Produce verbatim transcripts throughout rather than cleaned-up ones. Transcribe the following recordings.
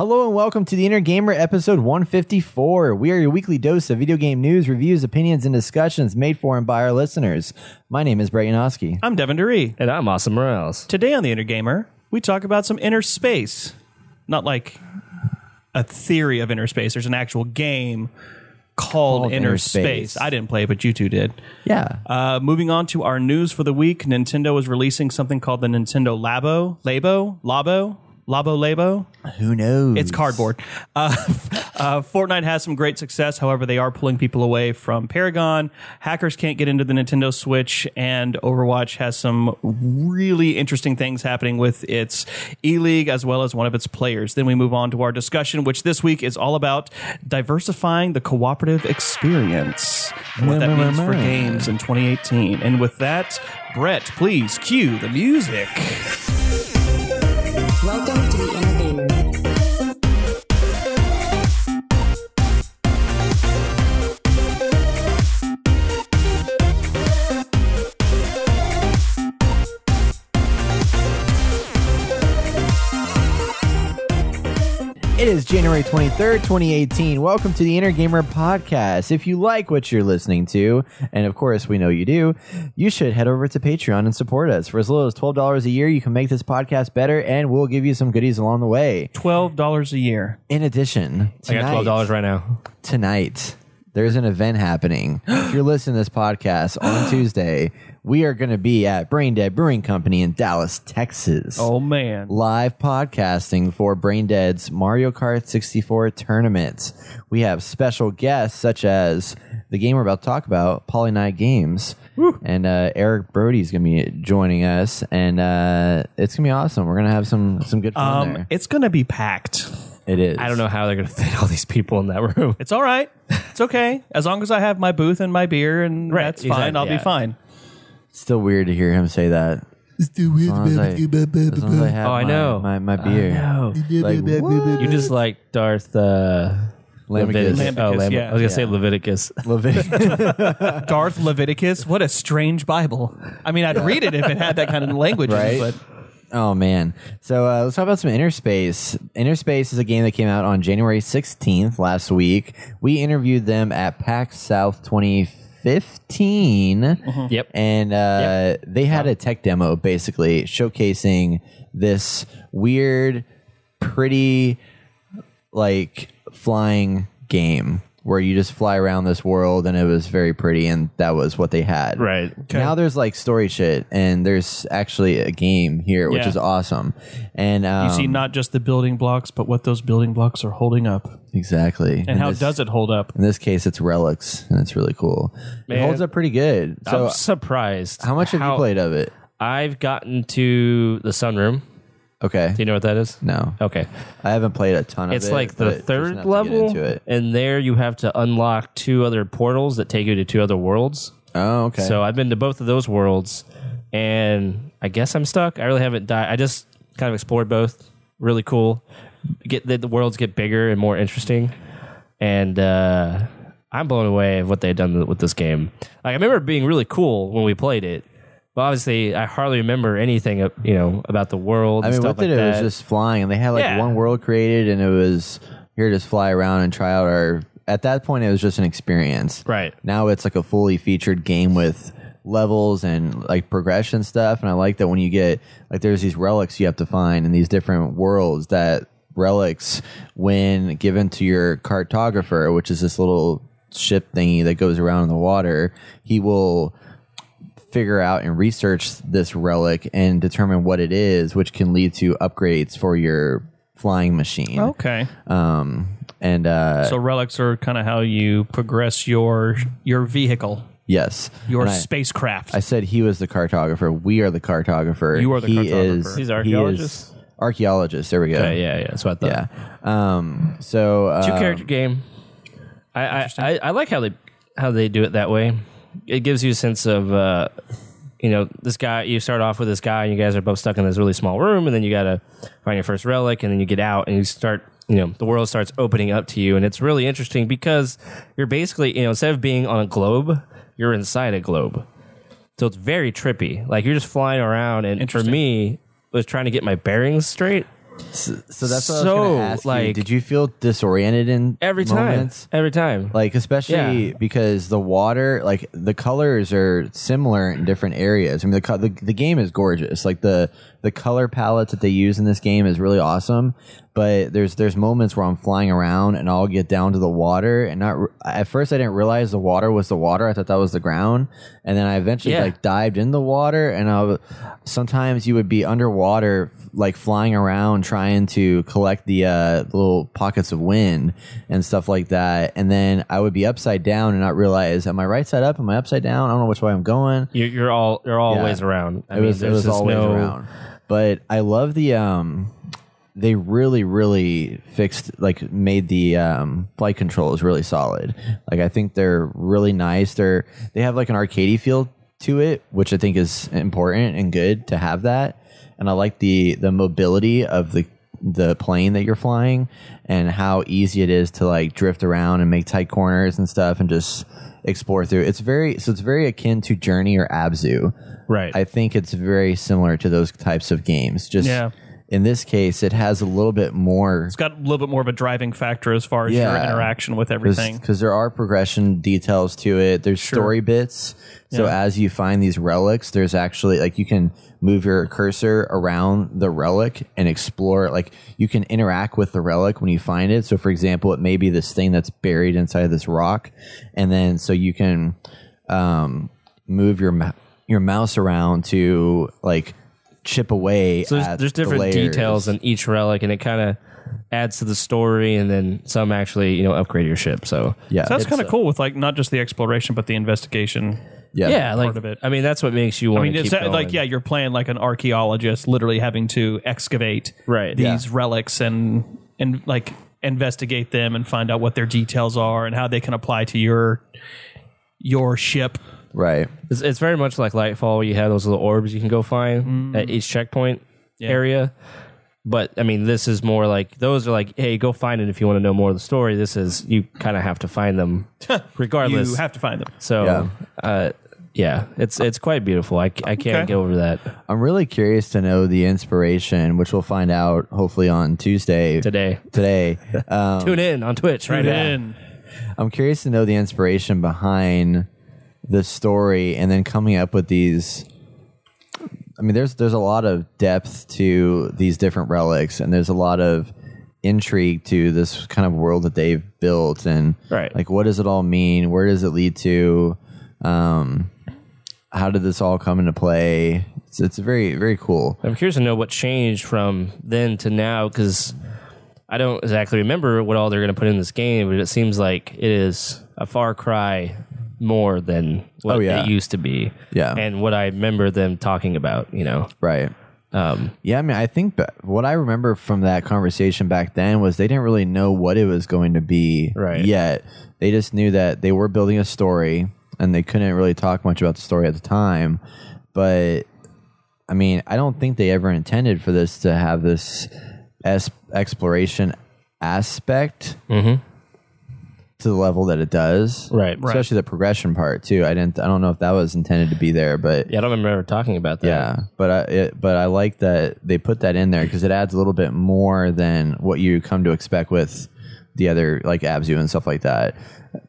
Hello and welcome to the Inner Gamer episode one fifty-four. We are your weekly dose of video game news, reviews, opinions, and discussions made for and by our listeners. My name is Brett Janoski. I'm Devin Dury. And I'm Austin Morales. Today on the Inner Gamer, we talk about some inner space. Not like a theory of inner space. There's an actual game called, called Inner Space. I didn't play it, but you two did. Yeah. Uh, moving on to our news for the week, Nintendo is releasing something called the Nintendo Labo. Labo? Labo? Labo Labo? Who knows? It's cardboard. Uh, uh, Fortnite has some great success. However, they are pulling people away from Paragon. Hackers can't get into the Nintendo Switch. And Overwatch has some really interesting things happening with its E-League as well as one of its players. Then we move on to our discussion, which this week is all about diversifying the cooperative experience and what that means for games in twenty eighteen. And with that, Brett, please cue the music. Welcome to the Inner Gamer. It is January twenty-third, twenty eighteen. Welcome to the Inner Gamer podcast. If you like what you're listening to, and of course we know you do, you should head over to Patreon and support us. For as little as twelve dollars a year, you can make this podcast better, and we'll give you some goodies along the way. twelve dollars a year. In addition, tonight, I got twelve dollars right now. Tonight, there's an event happening. If you're listening to this podcast on Tuesday, we are going to be at Brain Dead Brewing Company in Dallas, Texas. Oh, man. Live podcasting for Brain Dead's Mario Kart sixty-four tournament. We have special guests such as the game we're about to talk about, Poly nine Games. Woo. And uh, Eric Brody's going to be joining us. And uh, it's going to be awesome. We're going to have some, some good fun um, there. It's going to be packed. It is. I don't know how they're going to fit all these people in that room. It's all right. It's okay. As long as I have my booth and my beer, and right, that's exactly, fine. I'll yeah. be fine. Still weird to hear him say that. It's still weird. As long as I, I have oh, I know. My, my, my beer. I know. Like, you just like Darth uh, Leviticus. Leviticus. Oh, Leviticus. Yeah. I was going to yeah. say Leviticus. Leviticus. Darth Leviticus. What a strange Bible. I mean, I'd read it if it had that kind of language right? in it, but... Oh, man. So uh, let's talk about some Innerspace. Innerspace is a game that came out on January sixteenth last week. We interviewed them at PAX South twenty fifteen. Mm-hmm. Yep. And uh, yep. they had a tech demo basically showcasing this weird, pretty, like, flying game where you just fly around this world, and it was very pretty, and that was what they had. Right. Okay. Now there's like story shit, and there's actually a game here, which yeah. is awesome. And um, you see not just the building blocks, but what those building blocks are holding up. Exactly. And, and how this, does it hold up? In this case, it's relics, and it's really cool. Man, it holds up pretty good. So, I'm surprised. How much have how you played of it? I've gotten to the sunroom. Okay. Do you know what that is? No. Okay. I haven't played a ton of it's it. It's like the third level, into it. And there you have to unlock two other portals that take you to two other worlds. Oh, okay. So I've been to both of those worlds, and I guess I'm stuck. I really haven't died. I just kind of explored both. Really cool. Get the, the worlds get bigger and more interesting, and uh, I'm blown away at what they've done with this game. Like, I remember it being really cool when we played it. Well, obviously, I hardly remember anything, you know, about the world. And I mean, stuff what did like it that. was just flying, and they had like yeah. one world created, and it was here to just fly around and try out our. At that point, it was just an experience. Right now, it's like a fully featured game with levels and like progression stuff, and I like that when you get like there's these relics you have to find in these different worlds. That relics, when given to your cartographer, which is this little ship thingy that goes around in the water, he will figure out and research this relic and determine what it is, which can lead to upgrades for your flying machine. Okay. Um, and uh, so relics are kind of how you progress your your vehicle. Yes. Your and spacecraft. I, I said he was the cartographer. We are the cartographer. You are the he cartographer. Is, He's archaeologist. He archaeologist. There we go. Okay, yeah, yeah. That's what I thought. Yeah. Um, so um, two character game. I, I I I like how they how they do it that way. It gives you a sense of, uh, you know, this guy, you start off with this guy and you guys are both stuck in this really small room, and then you got to find your first relic, and then you get out and you start, you know, the world starts opening up to you. And it's really interesting because you're basically, you know, instead of being on a globe, you're inside a globe. So it's very trippy. Like, you're just flying around. And for me, I was trying to get my bearings straight. So, so that's so, what I was going to ask like, you. Did you feel disoriented in every moments? time? Every time. Like, especially yeah. because the water, like, the colors are similar in different areas. I mean, the the, the game is gorgeous. Like, the, the color palettes that they use in this game is really awesome. But there's there's moments where I'm flying around and I'll get down to the water and not at first I didn't realize the water was the water. I thought that was the ground, and then I eventually yeah. like dived in the water, and I would, sometimes you would be underwater like flying around trying to collect the uh, little pockets of wind and stuff like that, and then I would be upside down and not realize am I right side up? Am I upside down? I don't know which way I'm going. You're, you're all you're always yeah. around. I it mean, was it was always no... around. But I love the. Um, They really, really fixed, like, made the um, flight controls really solid. Like, I think they're really nice. They're they have like an arcadey feel to it, which I think is important and good to have that. And I like the the mobility of the the plane that you're flying and how easy it is to like drift around and make tight corners and stuff and just explore through. It's very so it's very akin to Journey or Abzu. Right. I think it's very similar to those types of games. Just yeah. In this case, it has a little bit more... It's got a little bit more of a driving factor as far as yeah, your interaction with everything. Because there are progression details to it. There's sure. story bits. So yeah. as you find these relics, there's actually... like you can move your cursor around the relic and explore... like you can interact with the relic when you find it. So for example, it may be this thing that's buried inside of this rock. And then so you can um, move your your mouse around to... like. chip away so there's, at there's different the details in each relic, and it kind of adds to the story, and then some actually, you know, upgrade your ship. So yeah, so that's kind of cool with like not just the exploration but the investigation yeah, yeah part like, of it. I mean, that's what makes you want I mean, to keep that, going. Like, yeah, you're playing like an archaeologist, literally having to excavate right, these yeah. relics and and like investigate them and find out what their details are and how they can apply to your your ship. Right. It's, it's very much like Lightfall, where you have those little orbs you can go find mm. at each checkpoint yeah. area. But, I mean, this is more like, those are like, hey, go find it if you want to know more of the story. This is, you kind of have to find them regardless. You have to find them. So, yeah, uh, yeah it's it's quite beautiful. I, I can't okay. get over that. I'm really curious to know the inspiration, which we'll find out hopefully on Tuesday. Today. Today. Um, Tune in on Twitch right now. In. I'm curious to know the inspiration behind... the story, and then coming up with these. I mean, there's there's a lot of depth to these different relics, and there's a lot of intrigue to this kind of world that they've built, and right. like, what does it all mean? Where does it lead to? Um, how did this all come into play? It's it's very very cool. I'm curious to know what changed from then to now, because I don't exactly remember what all they're going to put in this game, but it seems like it is a far cry. More than what oh, yeah. it used to be, yeah, and what I remember them talking about, you know, right? Um, yeah, I mean, I think what I remember from that conversation back then was they didn't really know what it was going to be, right? Yet they just knew that they were building a story, and they couldn't really talk much about the story at the time. But I mean, I don't think they ever intended for this to have this es- exploration aspect. Mm-hmm. To the level that it does, right? Especially right. the progression part too. I didn't. I don't know if that was intended to be there, but yeah, I don't remember ever talking about that. Yeah, but I it, but I like that they put that in there because it adds a little bit more than what you come to expect with the other like Abzu and stuff like that,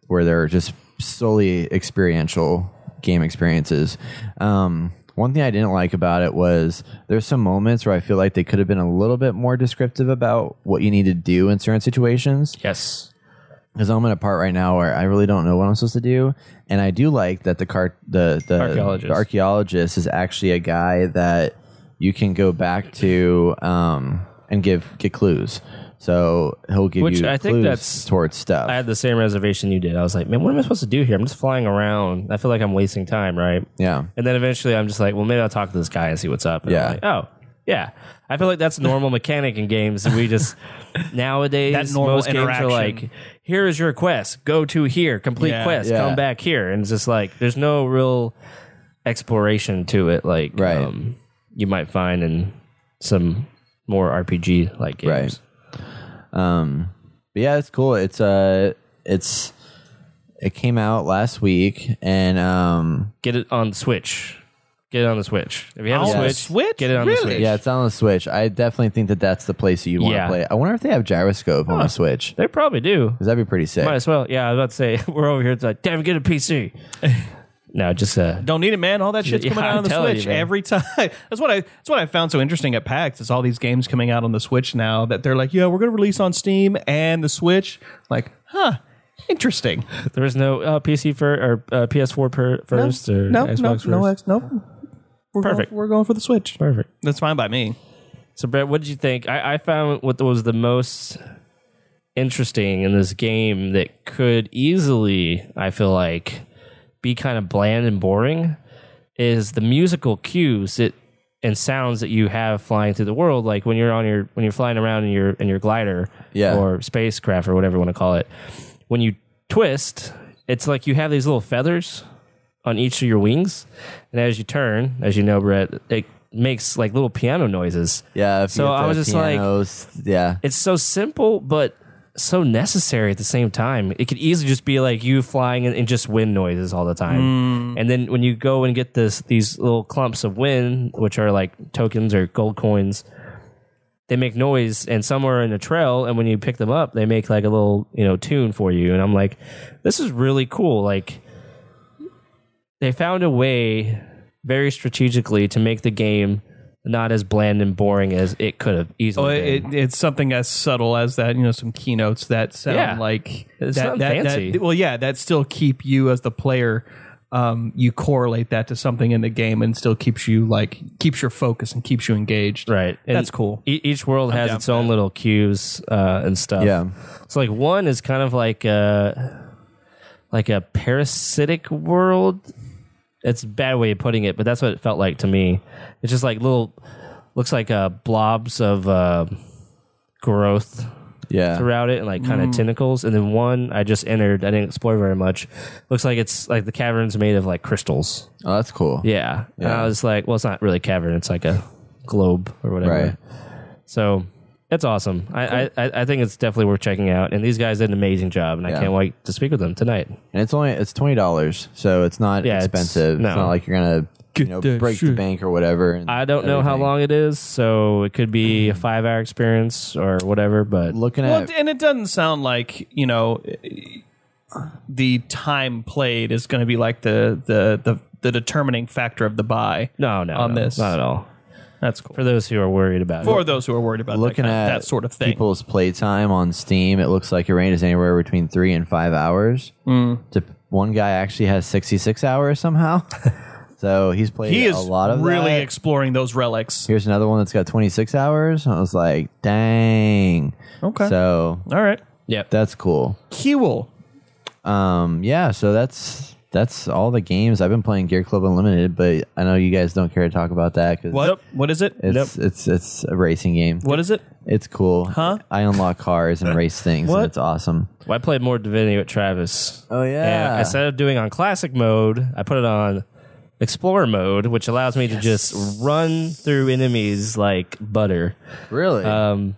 where they're just solely experiential game experiences. Um, one thing I didn't like about it was there's some moments where I feel like they could have been a little bit more descriptive about what you need to do in certain situations. Yes. Because I'm in a part right now where I really don't know what I'm supposed to do, and I do like that the car, the the archaeologist, the archaeologist is actually a guy that you can go back to um, and give get clues. So he'll give Which you I clues think that's, towards stuff. I had the same reservation you did. I was like, man, what am I supposed to do here? I'm just flying around. I feel like I'm wasting time, right? Yeah. And then eventually, I'm just like, well, maybe I'll talk to this guy and see what's up. And yeah. I'm like, oh. Yeah, I feel like that's a normal mechanic in games. We just nowadays that normal most games are like, here is your quest, go to here, complete yeah, quest, yeah. come back here, and it's just like there's no real exploration to it, like right. um, you might find in some more R P G like games. Right. Um, but yeah, it's cool. It's uh, it's it came out last week, and um, get it on Switch. Get it on the Switch. If you have on a Switch, Switch, get it on really? the Switch. Yeah, it's on the Switch. I definitely think that that's the place that you'd want to yeah. play. I wonder if they have gyroscope huh. on the Switch. They probably do. Because that'd be pretty sick. Might as well. Yeah, I was about to say, we're over here. It's like, damn, get a P C. No, just... Uh, Don't need it, man. All that shit's yeah, coming out I'm on the Switch you, every time. That's what I That's what I found so interesting at PAX is all these games coming out on the Switch now that they're like, yeah, we're going to release on Steam and the Switch. Like, huh. Interesting. There is no uh, P C for or uh, P S four per, first no, or no, Xbox no, first. No, X, no. We're Perfect. Going, we're going for the Switch. Perfect. That's fine by me. So, Brett, what did you think? I, I found what was the most interesting in this game that could easily, I feel like, be kind of bland and boring is the musical cues that and sounds that you have flying through the world. Like when you're on your when you're flying around in your in your glider yeah. or spacecraft or whatever you want to call it. When you twist, it's like you have these little feathers on each of your wings, and as you turn, as you know, Brett, it makes like little piano noises. Yeah. So I was just pianos, like, yeah, it's so simple, but so necessary at the same time. It could easily just be like you flying and, and just wind noises all the time. Mm. And then when you go and get this, these little clumps of wind, which are like tokens or gold coins, they make noise, and some are in a trail, and when you pick them up, they make like a little, you know, tune for you. And I'm like, this is really cool. Like, they found a way very strategically to make the game not as bland and boring as it could have easily oh, been. It, it's something as subtle as that, you know, some keynotes that sound yeah. like... It's that, not that, fancy. That, well, yeah, that still keep you as the player... Um, you correlate that to something in the game and still keeps you like keeps your focus and keeps you engaged. Right. And that's cool. E- each world I'm has its own little cues uh, and stuff. Yeah. So like one is kind of like a, like a parasitic world. It's a bad way of putting it, but that's what it felt like to me. It's just like little, looks like uh, blobs of uh, growth. Yeah. Throughout it and like kind of mm. tentacles. And then one I just entered, I didn't explore very much. Looks like it's like the cavern's made of like crystals. Oh, that's cool. Yeah. yeah. And I was like, well, it's not really a cavern, it's like a globe or whatever. Right. So that's awesome. Cool. I, I I think it's definitely worth checking out. And these guys did an amazing job, and yeah. I can't wait to speak with them tonight. And it's only it's twenty dollars, so it's not yeah, expensive. It's, no. it's not like you're gonna you know, break shit. the bank or whatever. And I don't know everything. how long it is, so it could be a five-hour experience or whatever. But looking at well, and it doesn't sound like you know the time played is going to be like the, the the the determining factor of the buy. No, no, on no, this, not at all. That's cool for those who are worried about. For it. those who are worried about looking that kind at of, that sort of thing, people's playtime on Steam, it looks like it ranges anywhere between three and five hours. Mm. To, one guy actually has sixty-six hours somehow. So he's played he a lot of really that. He is really exploring those relics. Here's another one that's got twenty-six hours. I was like, dang. Okay. So, all right. Yeah. That's cool. Cool. Um, yeah, so that's that's all the games. I've been playing Gear Club Unlimited, but I know you guys don't care to talk about that. Cause what? What is it? It's, nope. it's, it's a racing game. What is it? It's cool. Huh? I unlock cars and race things, what? and it's awesome. Well, I played more Divinity with Travis. Oh, yeah. And instead of doing on classic mode, I put it on... Explorer mode, which allows me yes. to just run through enemies like butter. Really? Um,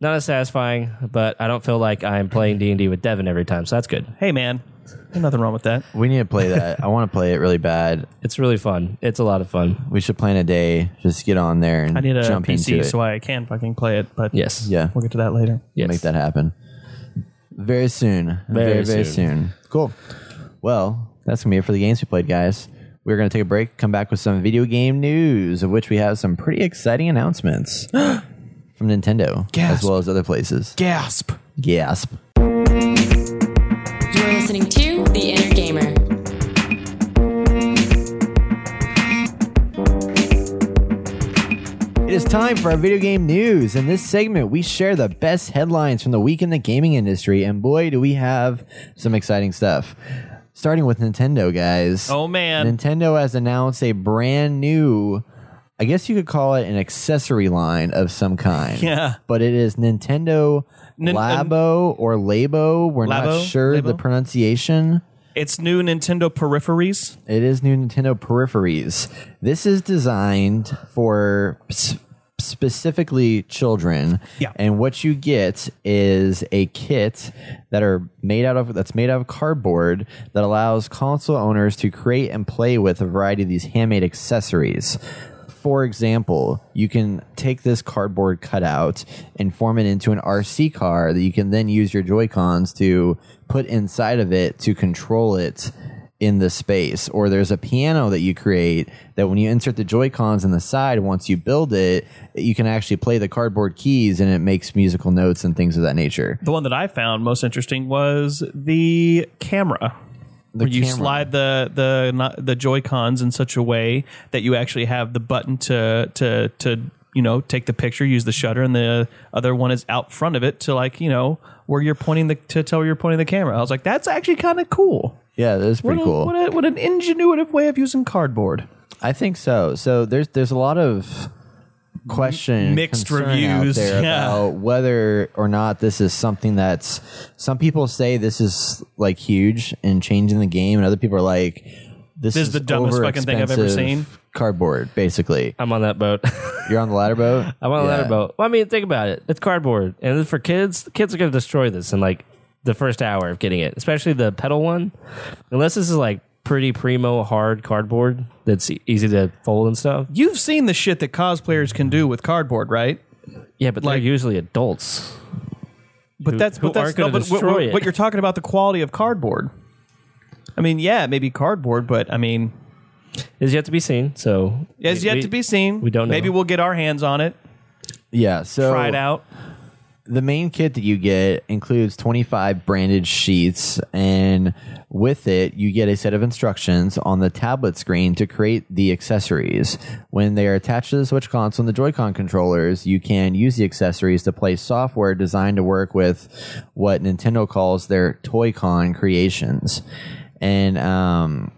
not as satisfying, but I don't feel like I'm playing D and D with Devin every time, so that's good. Hey, man. There's nothing wrong with that. We need to play that. I want to play it really bad. It's really fun. It's a lot of fun. We should plan a day. Just get on there and jump into it. I need a P C so I can fucking play it, but yes. yeah. we'll get to that later. Yes. Make that happen. Very soon. Very, very, very soon. soon. Cool. Well, that's going to be it for the games we played, guys. We're going to take a break, come back with some video game news, of which we have some pretty exciting announcements from Nintendo, Gasp. as well as other places. Gasp! Gasp. You're listening to The Inner Gamer. It is time for our video game news. In this segment, we share the best headlines from the week in the gaming industry, and boy, do we have some exciting stuff. Starting with Nintendo, guys. Oh, man. Nintendo has announced a brand new, I guess you could call it an accessory line of some kind. Yeah. But it is Nintendo Nin- Labo or Labo. We're Labo? not sure Labo? the pronunciation. It's new Nintendo peripheries. It is new Nintendo peripheries. This is designed for specifically children. Yeah. And what you get is a kit that are made out of that's made out of cardboard that allows console owners to create and play with a variety of these handmade accessories. For example, you can take this cardboard cutout and form it into an R C car that you can then use your Joy-Cons to put inside of it to control it in the space. Or there's a piano that you create that when you insert the Joy-Cons in the side, once you build it, you can actually play the cardboard keys and it makes musical notes and things of that nature. The one that I found most interesting was the camera. Where you camera. slide the the not, the Joy-Cons in such a way that you actually have the button to to to you know take the picture, use the shutter, and the other one is out front of it to like you know where you're pointing the to tell where you're pointing the camera. I was like, that's actually kind of cool. Yeah, that's pretty what a, cool. What, a, what an ingenuitive way of using cardboard. I think so. So there's there's a lot of question mixed reviews out there yeah. about whether or not this is something that's some people say this is like huge and changing the game, and other people are like this, this is, is the dumbest fucking thing I've ever seen. Cardboard, basically. I'm on that boat. You're on the ladder boat? I'm on yeah. the ladder boat. Well, I mean, think about it. It's cardboard, and for kids, the kids are going to destroy this in like the first hour of getting it, especially the pedal one. Unless this is like pretty primo hard cardboard that's easy to fold and stuff. You've seen the shit that cosplayers can do with cardboard, right? Yeah, but like, they're usually adults. But who, that's who but that's no, but, but, but you're talking about the quality of cardboard. I mean, yeah, maybe cardboard, but I mean, it's yet to be seen. So it's we, yet we, to be seen. We don't know. Maybe we'll get our hands on it. Yeah. So try it out. The main kit that you get includes twenty-five branded sheets, and with it, you get a set of instructions on the tablet screen to create the accessories. When they are attached to the Switch console and the Joy-Con controllers, you can use the accessories to play software designed to work with what Nintendo calls their Toy-Con creations. And, um,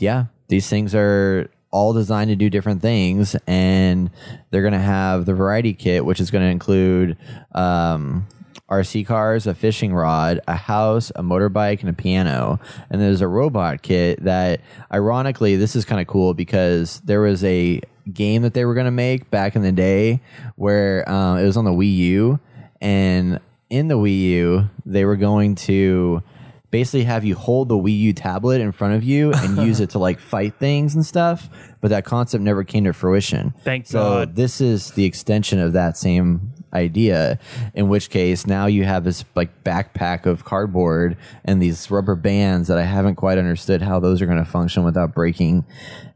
yeah, these things are all designed to do different things, and they're going to have the variety kit, which is going to include um, R C cars, a fishing rod, a house, a motorbike, and a piano. And there's a robot kit that, ironically, this is kind of cool because there was a game that they were going to make back in the day where um, it was on the Wii U, and in the Wii U, they were going to basically have you hold the Wii U tablet in front of you and use it to like fight things and stuff. But that concept never came to fruition. Thank so God. This is the extension of that same idea, in which case now you have this like backpack of cardboard and these rubber bands that I haven't quite understood how those are going to function without breaking.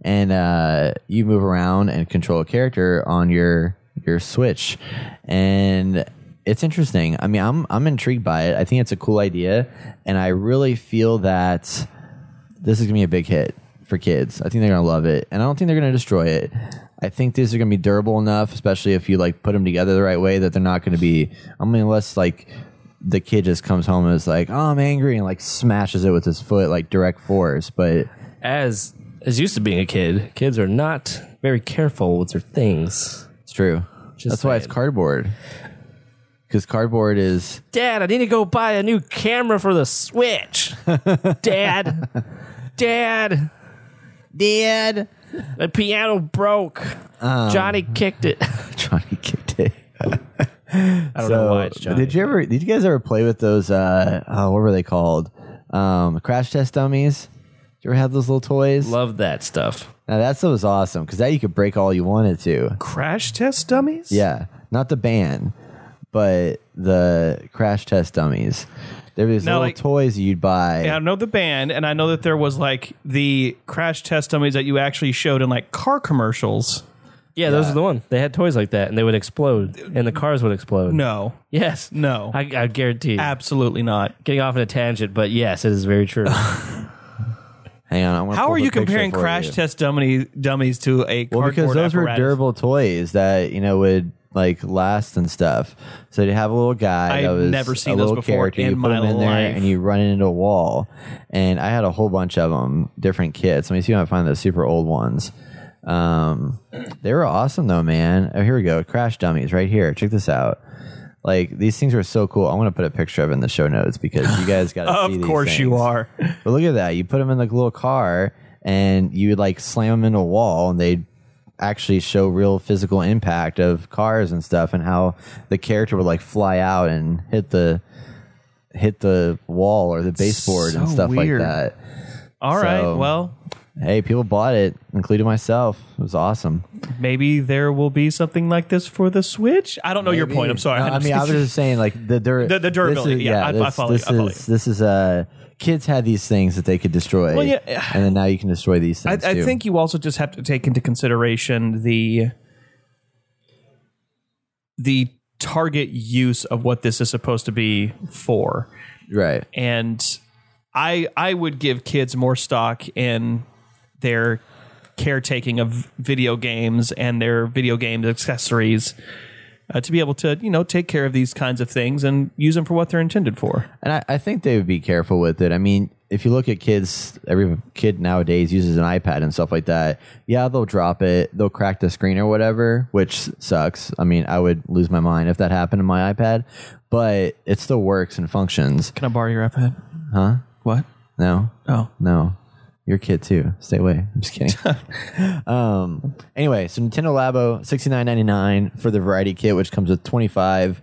And uh, you move around and control a character on your, your Switch. And it's interesting. I mean, I'm I'm intrigued by it. I think it's a cool idea, and I really feel that this is going to be a big hit for kids. I think they're going to love it, and I don't think they're going to destroy it. I think these are going to be durable enough, especially if you like put them together the right way, that they're not going to be, I mean, unless like the kid just comes home and is like, "Oh, I'm angry," and like smashes it with his foot like direct force. But as as used to being a kid, kids are not very careful with their things. It's true. Just That's saying. Why it's cardboard. Because cardboard is... Dad, I need to go buy a new camera for the Switch. Dad. Dad. Dad. The piano broke. Um, Johnny kicked it. Johnny kicked it. I don't so, know why it's Johnny. Did you, ever, did you guys ever play with those... Uh, oh, what were they called? Um, crash test dummies? Did you ever have those little toys? Love that stuff. Now, that stuff was awesome. Because that you could break all you wanted to. Crash test dummies? Yeah. Not the band. But the crash test dummies, there was now, little like, toys you'd buy. Yeah, I know the band, and I know that there was like the crash test dummies that you actually showed in like car commercials. Yeah, yeah, those are the one. They had toys like that, and they would explode, and the cars would explode. No. Yes. No. I, I guarantee. Absolutely not. Getting off on a tangent, but yes, it is very true. Hang on. I How are you comparing crash you. test dummy dummies to a cardboard? Well, because those apparatus. were durable toys that you know would. Like last and stuff. So you have a little guy. I've never seen those before in you put my him in life. There and you run into a wall. And I had a whole bunch of them, different kits. Let me see if I find those super old ones. Um, they were awesome though, man. Oh, here we go. Crash dummies right here. Check this out. Like these things were so cool. I want to put a picture of it in the show notes because you guys got to see these. Of course you are. But look at that. You put them in the little car and you would like slam them into a wall and they'd actually show real physical impact of cars and stuff, and how the character would like fly out and hit the hit the wall or the baseboard so and stuff weird. like that. All so, right, well, hey, people bought it, including myself. It was awesome. Maybe there will be something like this for the Switch. I don't know Maybe. your point. I'm sorry. No, I, I mean, I was just saying like the dur- the, the durability. Is, yeah, yeah this, I, I follow this you. I follow is, you. This is a. Uh, Kids had these things that they could destroy, well, yeah. and then now you can destroy these things I, I too. think you also just have to take into consideration the the target use of what this is supposed to be for. Right. And I I would give kids more stock in their caretaking of video games and their video game accessories. Uh, to be able to, you know, take care of these kinds of things and use them for what they're intended for. And I, I think they would be careful with it. I mean, if you look at kids, every kid nowadays uses an iPad and stuff like that. Yeah, they'll drop it. They'll crack the screen or whatever, which sucks. I mean, I would lose my mind if that happened to my iPad. But it still works and functions. Can I borrow your iPad? Huh? What? No. Oh. No. Your kid too. Stay away. I'm just kidding. um, anyway, so Nintendo Labo, sixty-nine ninety-nine for the variety kit, which comes with twenty-five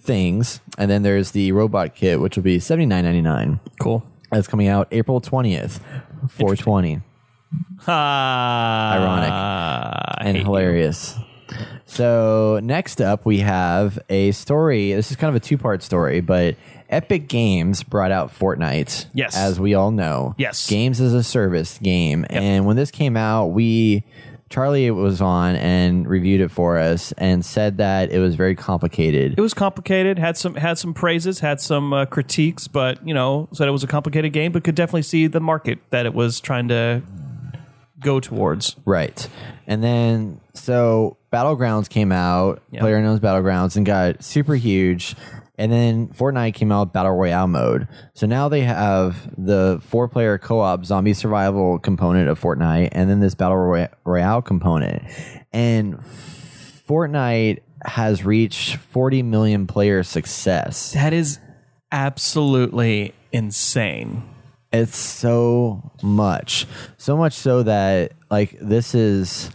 things, and then there's the robot kit, which will be seventy-nine ninety-nine. Cool. That's coming out April twentieth, four twenty. Uh, Ironic and hilarious. You. So next up, we have a story. This is kind of a two-part story, but Epic Games brought out Fortnite, yes. as we all know. Yes. Games as a service game. Yep. And when this came out, we Charlie was on and reviewed it for us and said that it was very complicated. It was complicated, had some had some praises, had some uh, critiques, but, you know, said it was a complicated game, but could definitely see the market that it was trying to go towards. Right. And then, so Battlegrounds came out, yep. PlayerUnknown's Battlegrounds, and got super huge. And then Fortnite came out Battle Royale mode. So now they have the four-player co-op zombie survival component of Fortnite and then this Battle Roy- Royale component. And Fortnite has reached forty million player success. That is absolutely insane. It's so much. So much so that, like, this is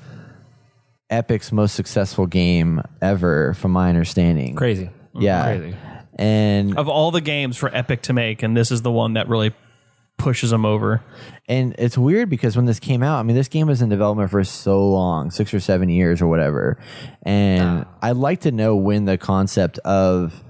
Epic's most successful game ever, from my understanding. Crazy. Yeah. Crazy. And of all the games for Epic to make, and this is the one that really pushes them over. And it's weird because when this came out, I mean, this game was in development for so long, six or seven years or whatever. And uh. I'd like to know when the concept of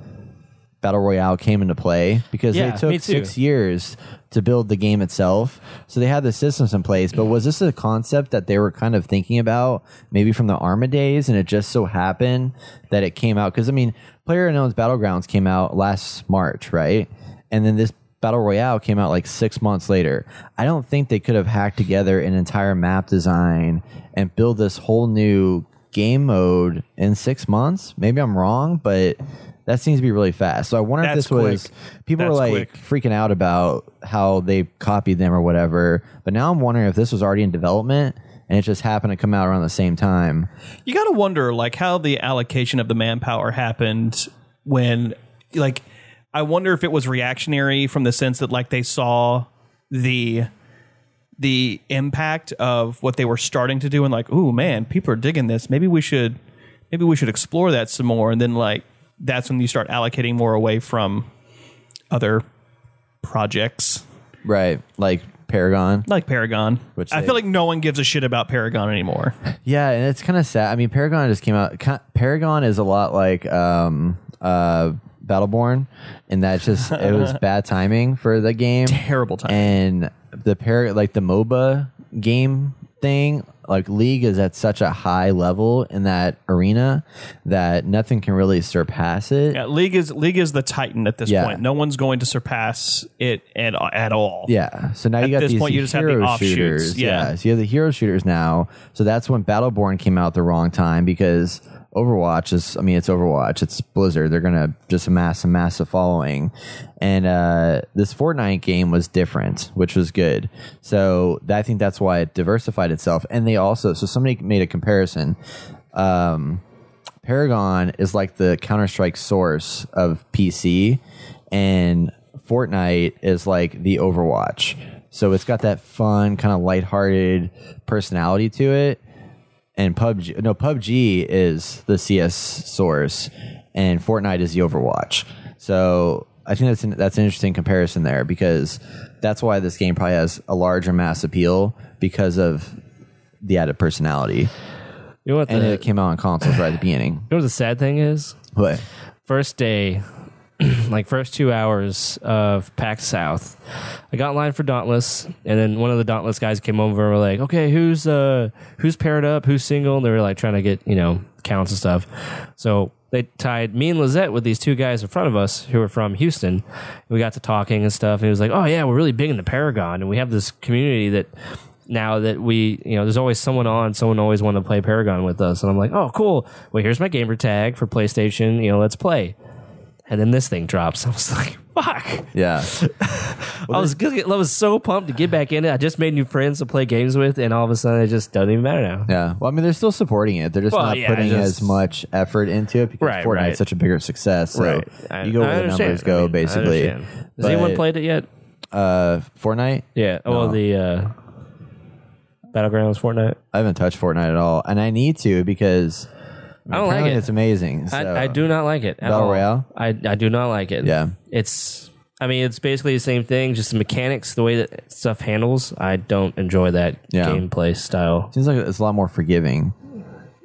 Battle Royale came into play, because yeah, they took six years to build the game itself. So they had the systems in place, but was this a concept that they were kind of thinking about maybe from the ARMA days, and it just so happened that it came out? Because, I mean, PlayerUnknown's Battlegrounds came out last March, right? And then this Battle Royale came out like six months later. I don't think they could have hacked together an entire map design and build this whole new game mode in six months. Maybe I'm wrong, but that seems to be really fast. So I wonder That's if this quick. was... People That's were like quick. freaking out about how they copied them or whatever. But now I'm wondering if this was already in development and it just happened to come out around the same time. You got to wonder like how the allocation of the manpower happened when... like, I wonder if it was reactionary from the sense that like they saw the... the impact of what they were starting to do and like, ooh, man, people are digging this. Maybe we should... Maybe we should explore that some more. And then like... that's when you start allocating more away from other projects. Right. Like Paragon. Like Paragon. Which I they, feel like no one gives a shit about Paragon anymore. Yeah, and it's kind of sad. I mean, Paragon just came out. Paragon is a lot like um, uh, Battleborn, and that just, it was bad timing for the game. Terrible timing. And the Par- like the MOBA game thing, like League, is at such a high level in that arena that nothing can really surpass it. Yeah, League is League is the titan at this yeah. point. No one's going to surpass it at, at all. Yeah. So now at you got this these point, you just have the offshoots. Shooters. Yeah. yeah. So you have the hero shooters now. So that's when Battleborn came out the wrong time, because Overwatch is, I mean, it's Overwatch. It's Blizzard. They're going to just amass a massive following. And uh, this Fortnite game was different, which was good. So I think that's why it diversified itself. And they also, so somebody made a comparison. Um, Paragon is like the Counter-Strike Source of P C, and Fortnite is like the Overwatch. So it's got that fun, kind of lighthearted personality to it. and P U B G. No, P U B G is the C S source, and Fortnite is the Overwatch. So I think that's an, that's an interesting comparison there, because that's why this game probably has a larger mass appeal, because of the added personality. You know what, and the, it came out on consoles right at the beginning. You know what the sad thing is? What? First day, like first two hours of PAX South, I got in line for Dauntless, and then one of the Dauntless guys came over and were like, okay, who's uh who's paired up, who's single? And they were like trying to get, you know, counts and stuff. So they tied me and Lizette with these two guys in front of us who were from Houston. And we got to talking and stuff, and he was like, oh yeah, we're really big in the Paragon, and we have this community that now that we, you know, there's always someone on, someone always wanted to play Paragon with us. And I'm like, oh cool, well here's my gamer tag for PlayStation, you know, let's play. And then this thing drops. I was like, fuck. Yeah. Well, I was I was so pumped to get back in it. I just made new friends to play games with, and all of a sudden it just doesn't even matter now. Yeah. Well, I mean, they're still supporting it. They're just well, not yeah, putting just, as much effort into it, because right, Fortnite's right. such a bigger success. So right. I, you go where the numbers go, I mean, basically. Has but, anyone played it yet? Uh, Fortnite? Yeah. Oh, no. Well, the uh, Battlegrounds Fortnite? I haven't touched Fortnite at all, and I need to, because... I don't Apparently like it. It's amazing. So. I, I do not like it. Battle all. Royale? I, I do not like it. Yeah. It's, I mean, it's basically the same thing, just the mechanics, the way that stuff handles. I don't enjoy that yeah. gameplay style. Seems like it's a lot more forgiving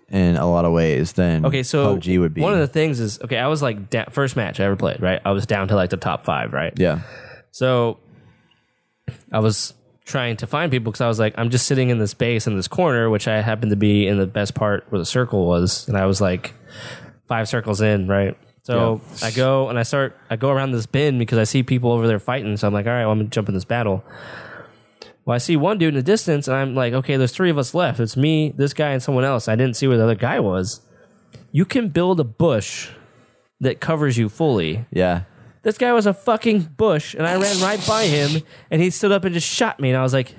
in a lot of ways than okay, so P U B G would be. One of the things is, okay, I was like, da- first match I ever played, right? I was down to like the top five, right? Yeah. So I was trying to find people, because I was like, I'm just sitting in this base in this corner, which I happened to be in the best part where the circle was, and I was like five circles in, right? So yeah. I go and I start, I go around this bend because I see people over there fighting, so I'm like, all right, well, I'm going to jump in this battle. Well, I see one dude in the distance, and I'm like, okay, there's three of us left. It's me, this guy, and someone else. I didn't see where the other guy was. You can build a bush that covers you fully. Yeah. This guy was a fucking bush, and I ran right by him, and he stood up and just shot me, and I was like,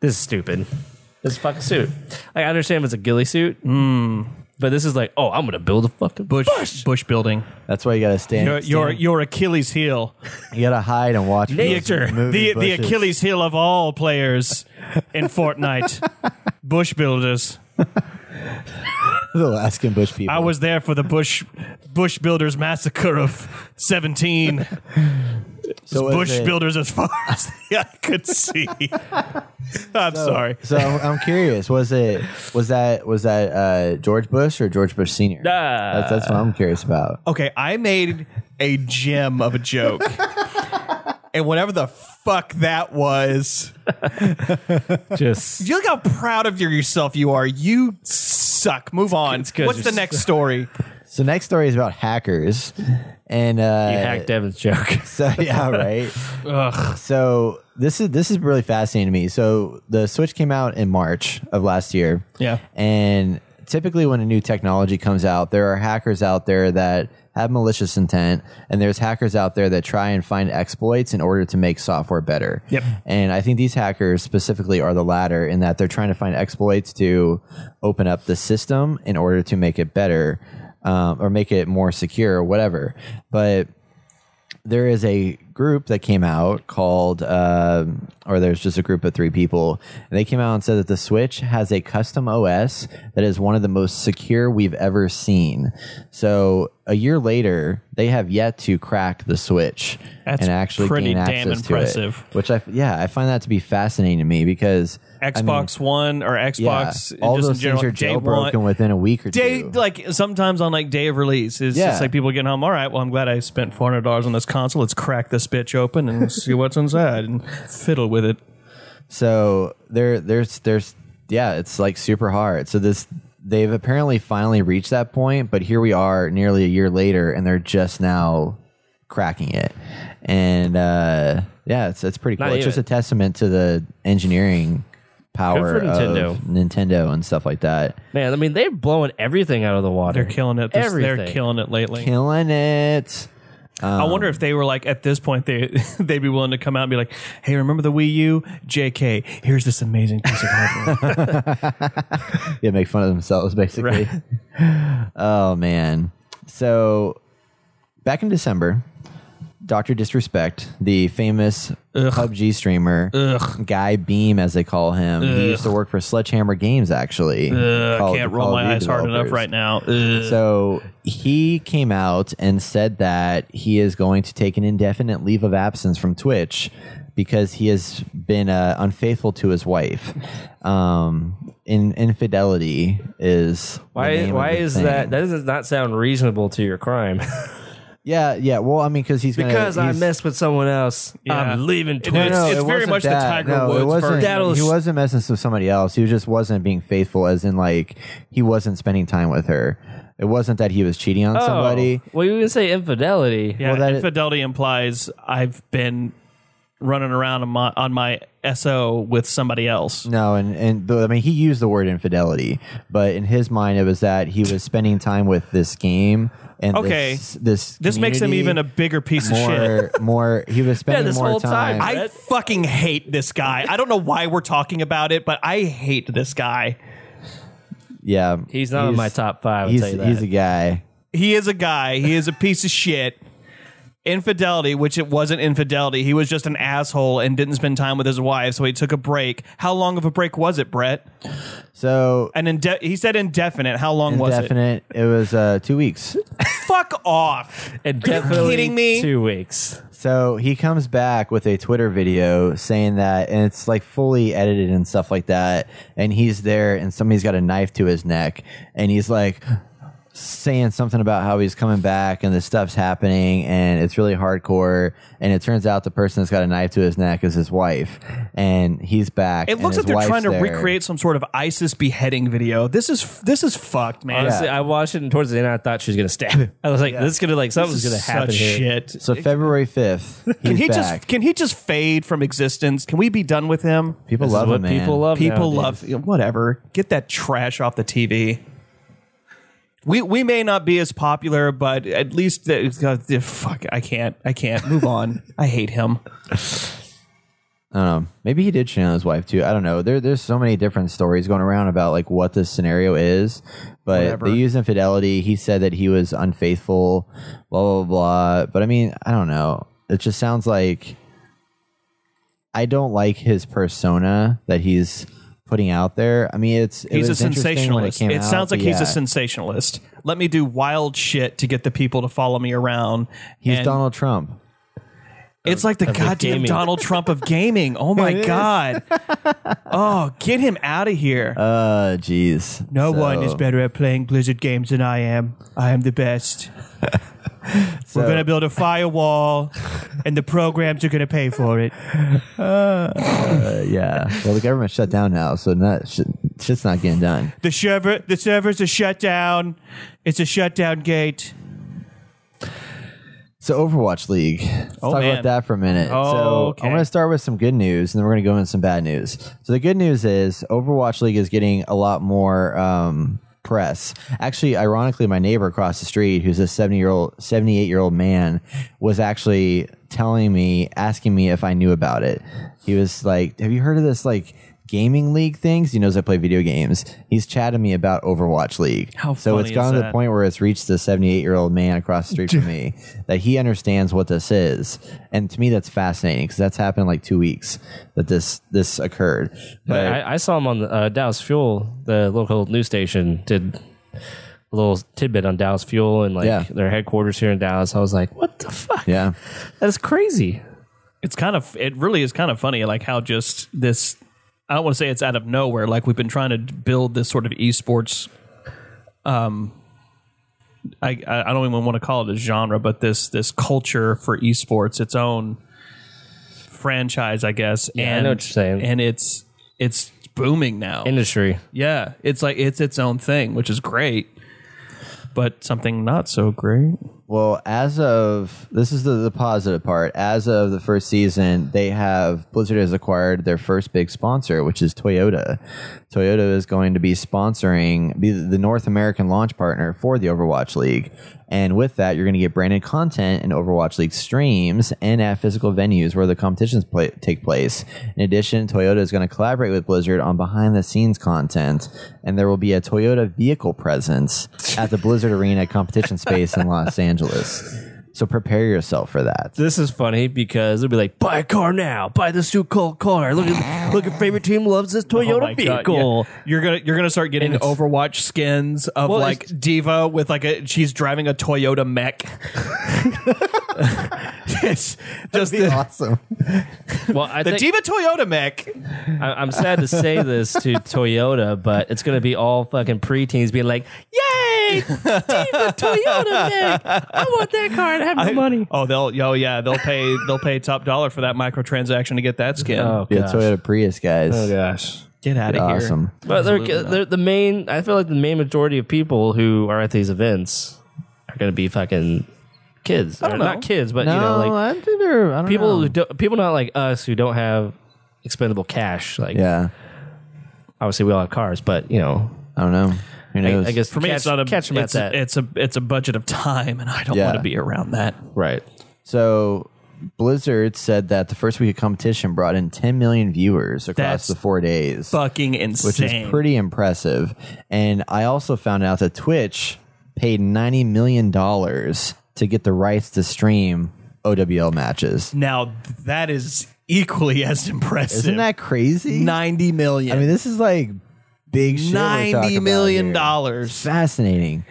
this is stupid. This is a fucking suit. Like, I understand it's a ghillie suit, mm. but this is like, oh, I'm going to build a fucking bush, bush. Bush building. That's why you got to stand. Your, your, your Achilles heel. You got to hide and watch. Victor, the, the Achilles heel of all players in Fortnite. Bush builders. The Alaskan bush people. I was there for the bush bush builders massacre of seventeen. So bush it, builders as far as the eye could see. I'm so, sorry. So I'm curious. Was it was that was that uh, George Bush or George Bush Senior? Uh, that's, that's what I'm curious about. Okay, I made a gem of a joke, and whatever the fuck that was, just you look how proud of yourself you are. You. Suck. Move on. It's good. What's the next story? So next story is about hackers, and uh, you hacked Devin's joke. So yeah, right. Ugh. So this is this is really fascinating to me. So the Switch came out in March of last year. Yeah. And typically, when a new technology comes out, there are hackers out there that have malicious intent, and there's hackers out there that try and find exploits in order to make software better. Yep. And I think these hackers specifically are the latter, in that they're trying to find exploits to open up the system in order to make it better, um, or make it more secure or whatever. But there is a group that came out called, um, or there's just a group of three people, and they came out and said that the Switch has a custom O S that is one of the most secure we've ever seen. So a year later, they have yet to crack the Switch That's and actually gain access to it. Pretty damn impressive. Which I, yeah, I find that to be fascinating to me, because Xbox I mean, One or Xbox, yeah, all just those in general, things are jailbroken one, within a week or day, two. Like sometimes on like day of release, it's yeah. just like people get home. All right, well, I'm glad I spent four hundred dollars on this console. Let's crack this bitch open and see what's inside and fiddle with it. So there, there's, there's, yeah, it's like super hard. So this, they've apparently finally reached that point, but here we are, nearly a year later, and they're just now cracking it. And uh, yeah, it's it's pretty cool. Not it's even. Just a testament to the engineering power of Nintendo. Nintendo and stuff like that. Man, I mean, they're blowing everything out of the water. They're killing it. This, they're killing it lately. Killing it. Um, I wonder if they were like, at this point, they, they'd be willing to come out and be like, hey, remember the Wii U? J K, here's this amazing piece of hardware. Yeah, make fun of themselves, basically. Right. Oh, man. So, back in December, Doctor Disrespect, the famous Ugh. P U B G streamer, Ugh. Guy Beam, as they call him. Ugh. He used to work for Sledgehammer Games, actually. Ugh, I can't roll my eyes hard enough right now. Ugh. So he came out and said that he is going to take an indefinite leave of absence from Twitch because he has been uh, unfaithful to his wife. Um, in infidelity is why? Why is thing. that? That does not sound reasonable to your crime. Yeah, yeah. Well, I mean, cause he's gonna, because he's, I messed with someone else. Yeah. I'm leaving Twitch. It, no, no, it's it very much that. the Tiger no, Woods. It wasn't, that was, he wasn't messing with somebody else. He just wasn't being faithful, as in like he wasn't spending time with her. It wasn't that he was cheating on oh, somebody. Well, you would say infidelity. Yeah, well, that infidelity it, implies I've been running around on my, on my S O with somebody else. No, and, and the, I mean, he used the word infidelity, but in his mind, it was that he was spending time with this game. And okay, this this, this makes him even a bigger piece more, of shit. More, he was spending yeah, this more whole time. time. I fucking hate this guy. I don't know why we're talking about it, but I hate this guy. Yeah, he's not he's, in my top five. I'll he's, tell you that. he's a guy. He is a guy. He is a piece of shit. Infidelity, which it wasn't infidelity. He was just an asshole and didn't spend time with his wife, so he took a break. How long of a break was it, Brett? So an inde- he said indefinite. How long indefinite, was it? It was uh, two weeks. Fuck off. Indefinitely. Are you kidding me? Two weeks. So he comes back with a Twitter video saying that, and it's like fully edited and stuff like that, and he's there, and somebody's got a knife to his neck, and he's like... saying something about how he's coming back and this stuff's happening and it's really hardcore, and it turns out the person that's got a knife to his neck is his wife, and he's back. It looks like they're trying to there. recreate some sort of ISIS beheading video. This is this is fucked, man. Honestly, yeah. I watched it, and towards the end I thought she was gonna stab him. I was like, yeah. this is gonna like something's gonna happen here. Shit. So February fifth, he's can he back. just can he just fade from existence? Can we be done with him? People this love him, man. People love people now, love dude. Whatever. Get that trash off the T V. We we may not be as popular, but at least the, uh, fuck. I can't. I can't move on. I hate him. I don't know. Maybe he did cheat on his wife too. I don't know. There there's so many different stories going around about like what this scenario is, but Whatever. they use infidelity. He said that he was unfaithful. Blah blah blah. But I mean, I don't know. It just sounds like I don't like his persona that he's putting out there. I mean, it's it he's a sensationalist. It, it sounds out, like yeah. he's a sensationalist. Let me do wild shit to get the people to follow me around. He's and Donald Trump. It's of, like the goddamn the Donald Trump of gaming. Oh my god. Oh, get him out of here. Uh, jeez. No so. one is better at playing Blizzard games than I am. I am the best. So. We're gonna build a firewall, and the programs are gonna pay for it. Uh, uh, yeah. Well, the government's shut down now, so not sh- shit's not getting done. The server, the servers are shut down. It's a shutdown gate. So Overwatch League. Let's oh, talk man. about that for a minute. Oh, so okay. I'm going to start with some good news, and then we're going to go into some bad news. So the good news is Overwatch League is getting a lot more. Um, press. Actually, ironically, my neighbor across the street, who's a seventy year old, seventy-eight year old man, was actually telling me, asking me if I knew about it. He was like, have you heard of this like gaming league things? He knows I play video games. He's chatting me about Overwatch League. How so funny it's gone to the point where it's reached the seventy-eight year old man across the street from me that he understands what this is. And to me, that's fascinating because that's happened like two weeks that this, this occurred. But I, I saw him on the, uh, Dallas Fuel, the local news station did a little tidbit on Dallas Fuel and like yeah. their headquarters here in Dallas. I was like, what the fuck? Yeah. That's crazy. It's kind of, it really is kind of funny. Like how just this, I don't want to say it's out of nowhere. Like we've been trying to build this sort of esports. Um, I I don't even want to call it a genre, but this this culture for esports, its own franchise, I guess. Yeah, and, I know what you're saying. And it's it's booming now. Industry. Yeah, it's like it's its own thing, which is great, but something not so great. Well, as of, this is the, the positive part, as of the first season, they have, Blizzard has acquired their first big sponsor, which is Toyota. Toyota is going to be sponsoring, be the North American launch partner for the Overwatch League. And with that, you're going to get branded content in Overwatch League streams and at physical venues where the competitions play, take place. In addition, Toyota is going to collaborate with Blizzard on behind-the-scenes content, and there will be a Toyota vehicle presence at the Blizzard Arena competition space in Los Angeles. So prepare yourself for that. This is funny because it'll be like, buy a car now, buy this new cool car. Look at look at favorite team loves this Toyota oh vehicle. God, yeah. You're gonna you're gonna start getting Overwatch skins of well, like D.Va with like a she's driving a Toyota mech. It's just the, awesome. Well, I the think, D.Va Toyota mech. I, I'm sad to say this to Toyota, but it's gonna be all fucking preteens being like, "Yay, D.Va Toyota mech! I want that car." I have no I, money. Oh, they'll. Oh, yeah. They'll pay. They'll pay top dollar for that microtransaction to get that skin. Oh, yeah, Toyota Prius guys. Oh gosh, get out of here. Awesome. But they're, they're the main. I feel like the main majority of people who are at these events are going to be fucking kids. I don't know. Not kids, but no, you know, like I think they're, I don't people know. Who do, people not like us who don't have expendable cash. Like, yeah. Obviously, we all have cars, but you know, I don't know. I, I guess for me, catch, it's not a catch them at that. It's a it's a budget of time, and I don't yeah. want to be around that. Right. So Blizzard said that the first week of competition brought in ten million viewers across That's the four days. Fucking insane, which is pretty impressive. And I also found out that Twitch paid ninety million dollars to get the rights to stream O W L matches. Now that is equally as impressive. Isn't that crazy? ninety million. I mean, this is like. Big shit. ninety million dollars. Fascinating.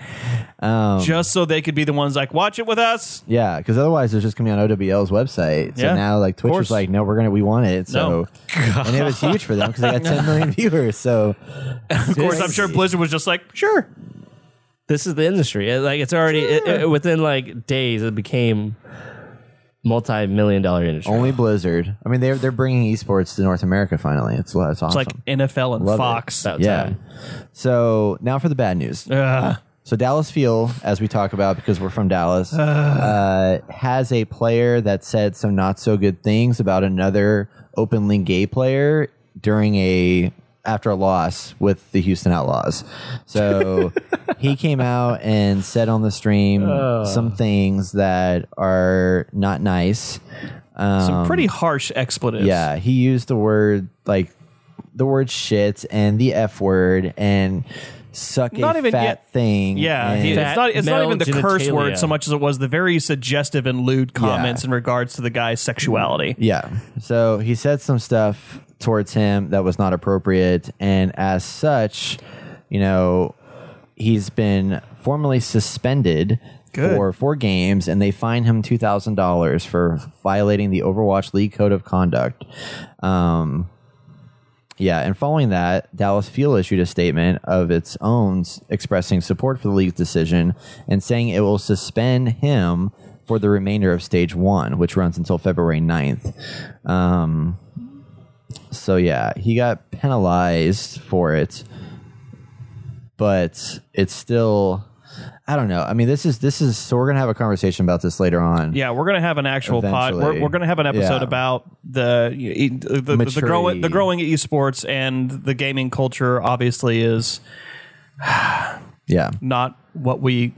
Um, just so they could be the ones like, watch it with us. Yeah, because otherwise it's just going to be on O W L's website. So yeah, now like Twitch was like, no, we're gonna we want it. So no. And it was huge for them because they got ten million viewers. So of course, I'm sure Blizzard was just like, sure. This is the industry. Like it's already sure. it, it, within like days, it became multi-million dollar industry. Only Blizzard. I mean, they're they're bringing esports to North America finally. It's, it's awesome. It's like N F L and Love Fox. It. Yeah. Time. So now for the bad news. Uh, so Dallas Fuel, as we talk about because we're from Dallas, uh, uh, has a player that said some not so good things about another openly gay player during a after a loss with the Houston Outlaws. So he came out and said on the stream uh, some things that are not nice. Um, some pretty harsh expletives. Yeah. He used the word like the word shit and the F word and suck not a even fat yet, thing. Yeah. He, it's not, it's not even the genitalia. Curse word so much as it was the very suggestive and lewd comments yeah. in regards to the guy's sexuality. Yeah. So he said some stuff towards him that was not appropriate, and as such, you know, he's been formally suspended Good. for four games, and they fined him two thousand dollars for violating the Overwatch League code of conduct. Um, yeah, and following that, Dallas Fuel issued a statement of its own expressing support for the league's decision and saying it will suspend him for the remainder of stage one, which runs until February ninth. Um, So, yeah, he got penalized for it, but it's still, I don't know. I mean, this is, this is, so we're going to have a conversation about this later on. Yeah, we're going to have an actual pod. We're, we're going to have an episode yeah. about the, the, the, the, growing, the growing esports and the gaming culture obviously is yeah, not what we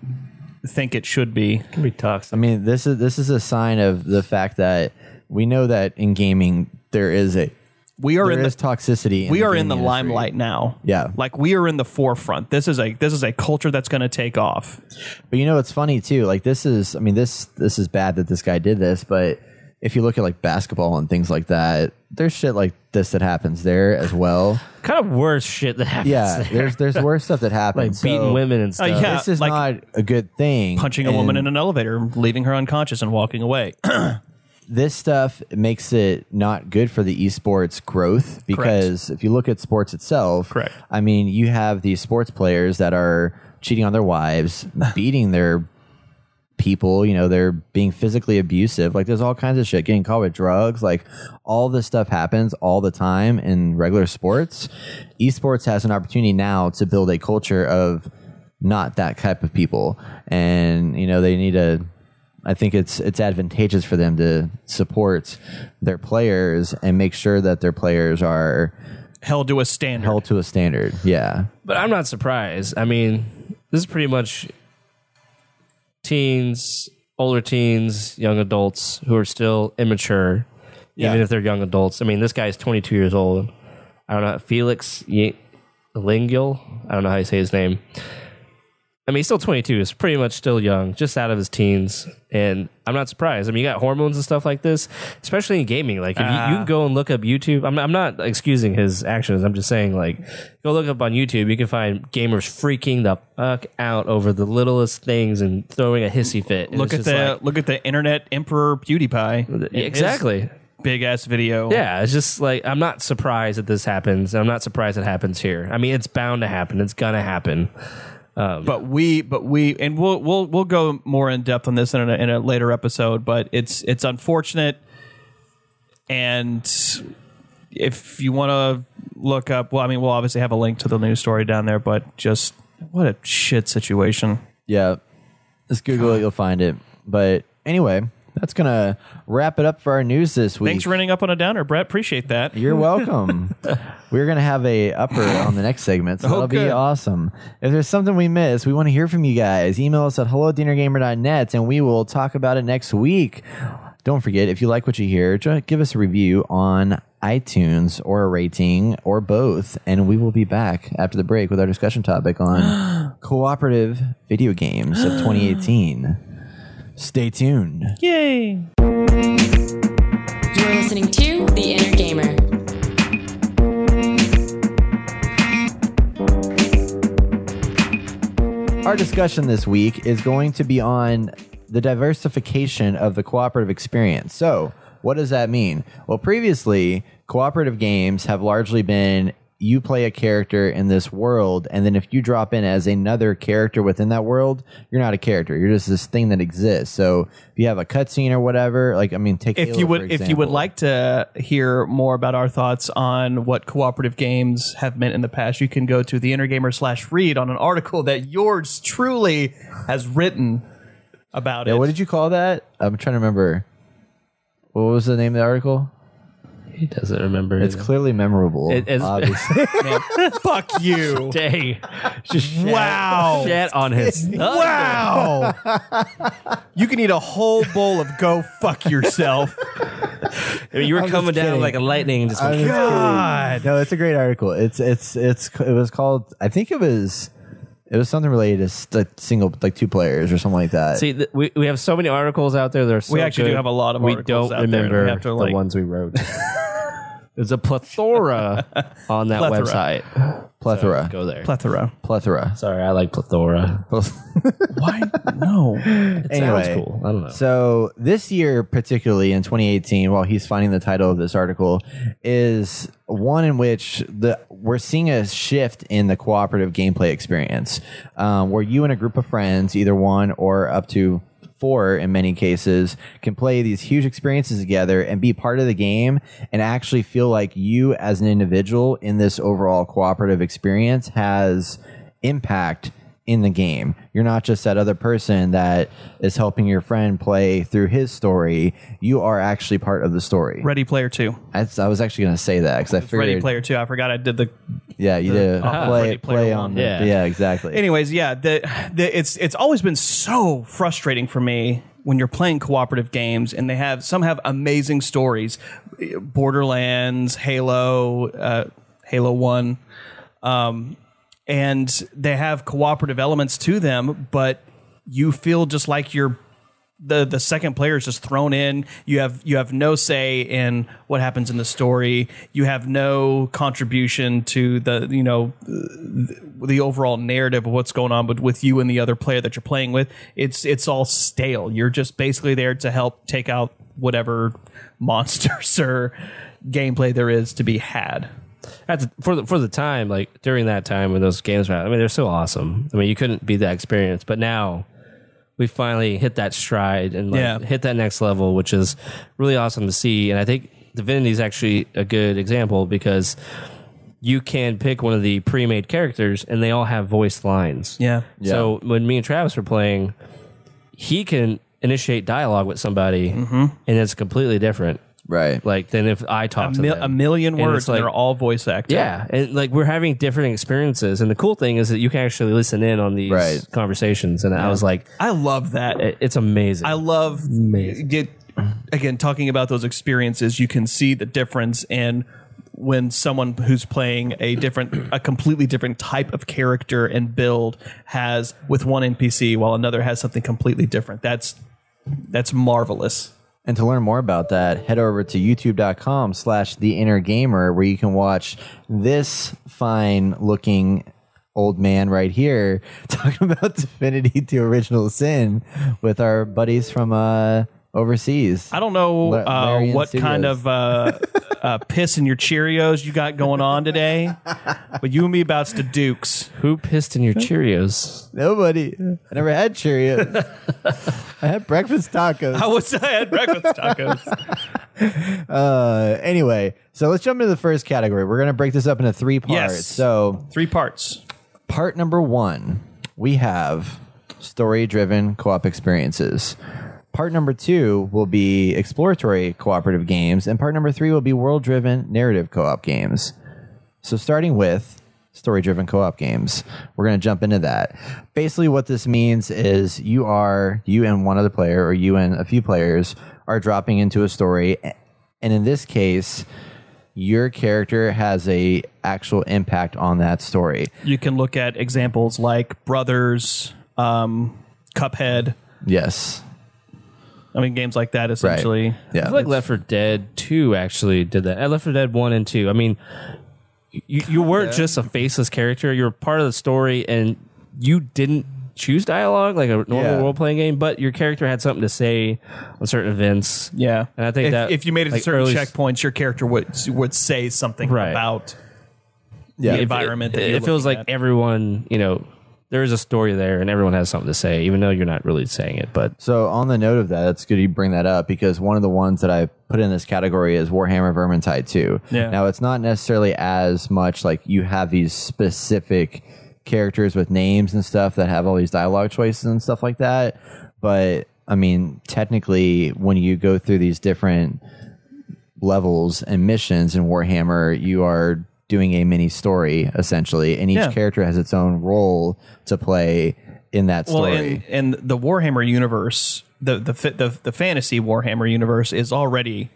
think it should be. It can be tough. I mean, this is, this is a sign of the fact that we know that in gaming there is a, We are there in the toxicity. We are in the limelight now. Yeah, like we are in the forefront. This is a this is a culture that's going to take off. But you know, it's funny too. Like this is, I mean this this is bad that this guy did this. But if you look at like basketball and things like that, there's shit like this that happens there as well. Kind of worse shit that happens. Yeah, there. there's there's worse stuff that happens. Like beating so, women and stuff. Uh, yeah, this is like not a good thing. Punching and, a woman in an elevator, leaving her unconscious, and walking away. This stuff makes it not good for the esports growth because Correct. if you look at sports itself, Correct. I mean, you have these sports players that are cheating on their wives, beating their people, you know, they're being physically abusive. Like there's all kinds of shit, getting caught with drugs, like all this stuff happens all the time in regular sports. Esports has an opportunity now to build a culture of not that type of people. And, you know, they need to I think it's it's advantageous for them to support their players and make sure that their players are held to a standard. Held to a standard, yeah. But I'm not surprised. I mean, this is pretty much teens, older teens, young adults who are still immature, yeah. even if they're young adults. I mean, this guy is twenty-two years old. I don't know, Felix Lingiel. I don't know how you say his name. I mean, he's still twenty-two. He's pretty much still young, just out of his teens. And I'm not surprised. I mean, you got hormones and stuff like this, especially in gaming. Like, if uh, you, you can go and look up YouTube. I'm, I'm not excusing his actions. I'm just saying, like, go look up on YouTube. You can find gamers freaking the fuck out over the littlest things and throwing a hissy fit. And look at the like, look at the internet emperor PewDiePie. Exactly. Big ass video. Yeah, it's just like, I'm not surprised that this happens. I'm not surprised it happens here. I mean, it's bound to happen. It's gonna happen. Um, but we, but we, and we'll we'll we'll go more in depth on this in a, in a later episode. But it's it's unfortunate, and if you want to look up, well, I mean, we'll obviously have a link to the news story down there. But just what a shit situation. Yeah, just Google it, you'll find it. But anyway. That's going to wrap it up for our news this week. Thanks for running up on a downer, Brett. Appreciate that. You're welcome. We're going to have a upper on the next segment, so oh, that'll good. be awesome. If there's something we missed, we want to hear from you guys. Email us at hello at inner gamer dot net, and we will talk about it next week. Don't forget, if you like what you hear, give us a review on iTunes or a rating or both, and we will be back after the break with our discussion topic on cooperative video games of twenty eighteen. Stay tuned. Yay! You're listening to The Inner Gamer. Our discussion this week is going to be on the diversification of the cooperative experience. So, what does that mean? Well, previously, cooperative games have largely been you play a character in this world, and then if you drop in as another character within that world, you're not a character. You're just this thing that exists. So if you have a cutscene or whatever, like, I mean, take if Halo, you would, if you would like to hear more about our thoughts on what cooperative games have meant in the past, you can go to the Innergamer slash read on an article that yours truly has written about yeah, it. What did you call that? I'm trying to remember. What was the name of the article? He doesn't remember. It's either. Clearly memorable. It is. Obviously. Man, fuck you. Dang. Just wow. Shit on his. Wow. You can eat a whole bowl of go fuck yourself. I mean, you were I'm coming down like a lightning. Just like, God. No, it's a great article. It's it's it's it was called. I think it was. It was something related to single, like two players or something like that. See, th- we we have so many articles out there. They're so we actually good. do have a lot of. We articles don't out remember there we to, like, the ones we wrote. There's a plethora on that plethora. website. Plethora. So go there. Plethora. Plethora. Sorry, I like plethora. Why? No. It anyway, sounds cool. I don't know. So this year, particularly in twenty eighteen, while he's finding the title of this article, is one in which the we're seeing a shift in the cooperative gameplay experience, um, where you and a group of friends, either one or up to four in many cases, can play these huge experiences together and be part of the game and actually feel like you as an individual in this overall cooperative experience has impact in the game. You're not just that other person that is helping your friend play through his story. You are actually part of the story. Ready Player Two. I, I was actually going to say that because I figured Ready Player Two. I forgot I did the yeah you the, did uh-huh. play play on the, yeah. yeah exactly. Anyways, yeah, the, the, it's it's always been so frustrating for me when you're playing cooperative games and they have some have amazing stories, Borderlands, Halo, uh, Halo One. Um, And they have cooperative elements to them, but you feel just like you're the the second player is just thrown in. You have you have no say in what happens in the story. You have no contribution to the you know the overall narrative of what's going on, but with you and the other player that you're playing with, it's it's all stale. You're just basically there to help take out whatever monsters or gameplay there is to be had. At the, for the for the time, like during that time when those games were out, I mean, they're so awesome. I mean, you couldn't beat that experience, but now we finally hit that stride and like, yeah. hit that next level, which is really awesome to see. And I think Divinity is actually a good example because you can pick one of the pre-made characters and they all have voiced lines. Yeah. yeah. So when me and Travis were playing, he can initiate dialogue with somebody mm-hmm. and it's completely different. Right. Like, then if I talk a to mil- them. A million words, and like, they're all voice acting. Yeah. And, like, we're having different experiences. And the cool thing is that you can actually listen in on these right. conversations. And yeah. I was like... I love that. It, it's amazing. I love... Amazing. Get, again, talking about those experiences, you can see the difference in when someone who's playing a different, a completely different type of character and build has with one N P C while another has something completely different. That's that's marvelous. And to learn more about that, head over to youtube.com slash the Inner Gamer, where you can watch this fine looking old man right here talking about Divinity to Original Sin with our buddies from uh, overseas. I don't know uh, what Studios. kind of uh, uh, piss in your Cheerios you got going on today, but you and me about to dukes. Who pissed in your Cheerios? Nobody. I never had Cheerios. I had breakfast tacos. I was I had breakfast tacos. uh, anyway, so let's jump into the first category. We're going to break this up into three parts. Yes. So three parts. Part number one, we have story-driven co-op experiences. Part number two will be exploratory cooperative games, and part number three will be world-driven narrative co-op games. So starting with story-driven co-op games, we're going to jump into that. Basically what this means is you are, you and one other player, or you and a few players, are dropping into a story, and in this case, your character has a actual impact on that story. You can look at examples like Brothers, um, Cuphead. Yes. I mean, games like that, essentially. Right. Yeah. I feel like Left four Dead two actually did that. At Left four Dead one and two. I mean, you, you weren't yeah. just a faceless character. You were part of the story, and you didn't choose dialogue like a normal yeah. role-playing game, but your character had something to say on certain events. Yeah. And I think if, that... If you made it to like certain checkpoints, your character would would say something right. about yeah. the if environment. It, that you're it feels at. like everyone, you know... There is a story there, and everyone has something to say, even though you're not really saying it. But so on the note of that, it's good you bring that up, because one of the ones that I put in this category is Warhammer Vermintide two. Yeah. Now, it's not necessarily as much like you have these specific characters with names and stuff that have all these dialogue choices and stuff like that. But, I mean, technically, when you go through these different levels and missions in Warhammer, you are... doing a mini story essentially, and each yeah. character has its own role to play in that story. Well, and, and the Warhammer universe, the the, the the fantasy Warhammer universe is already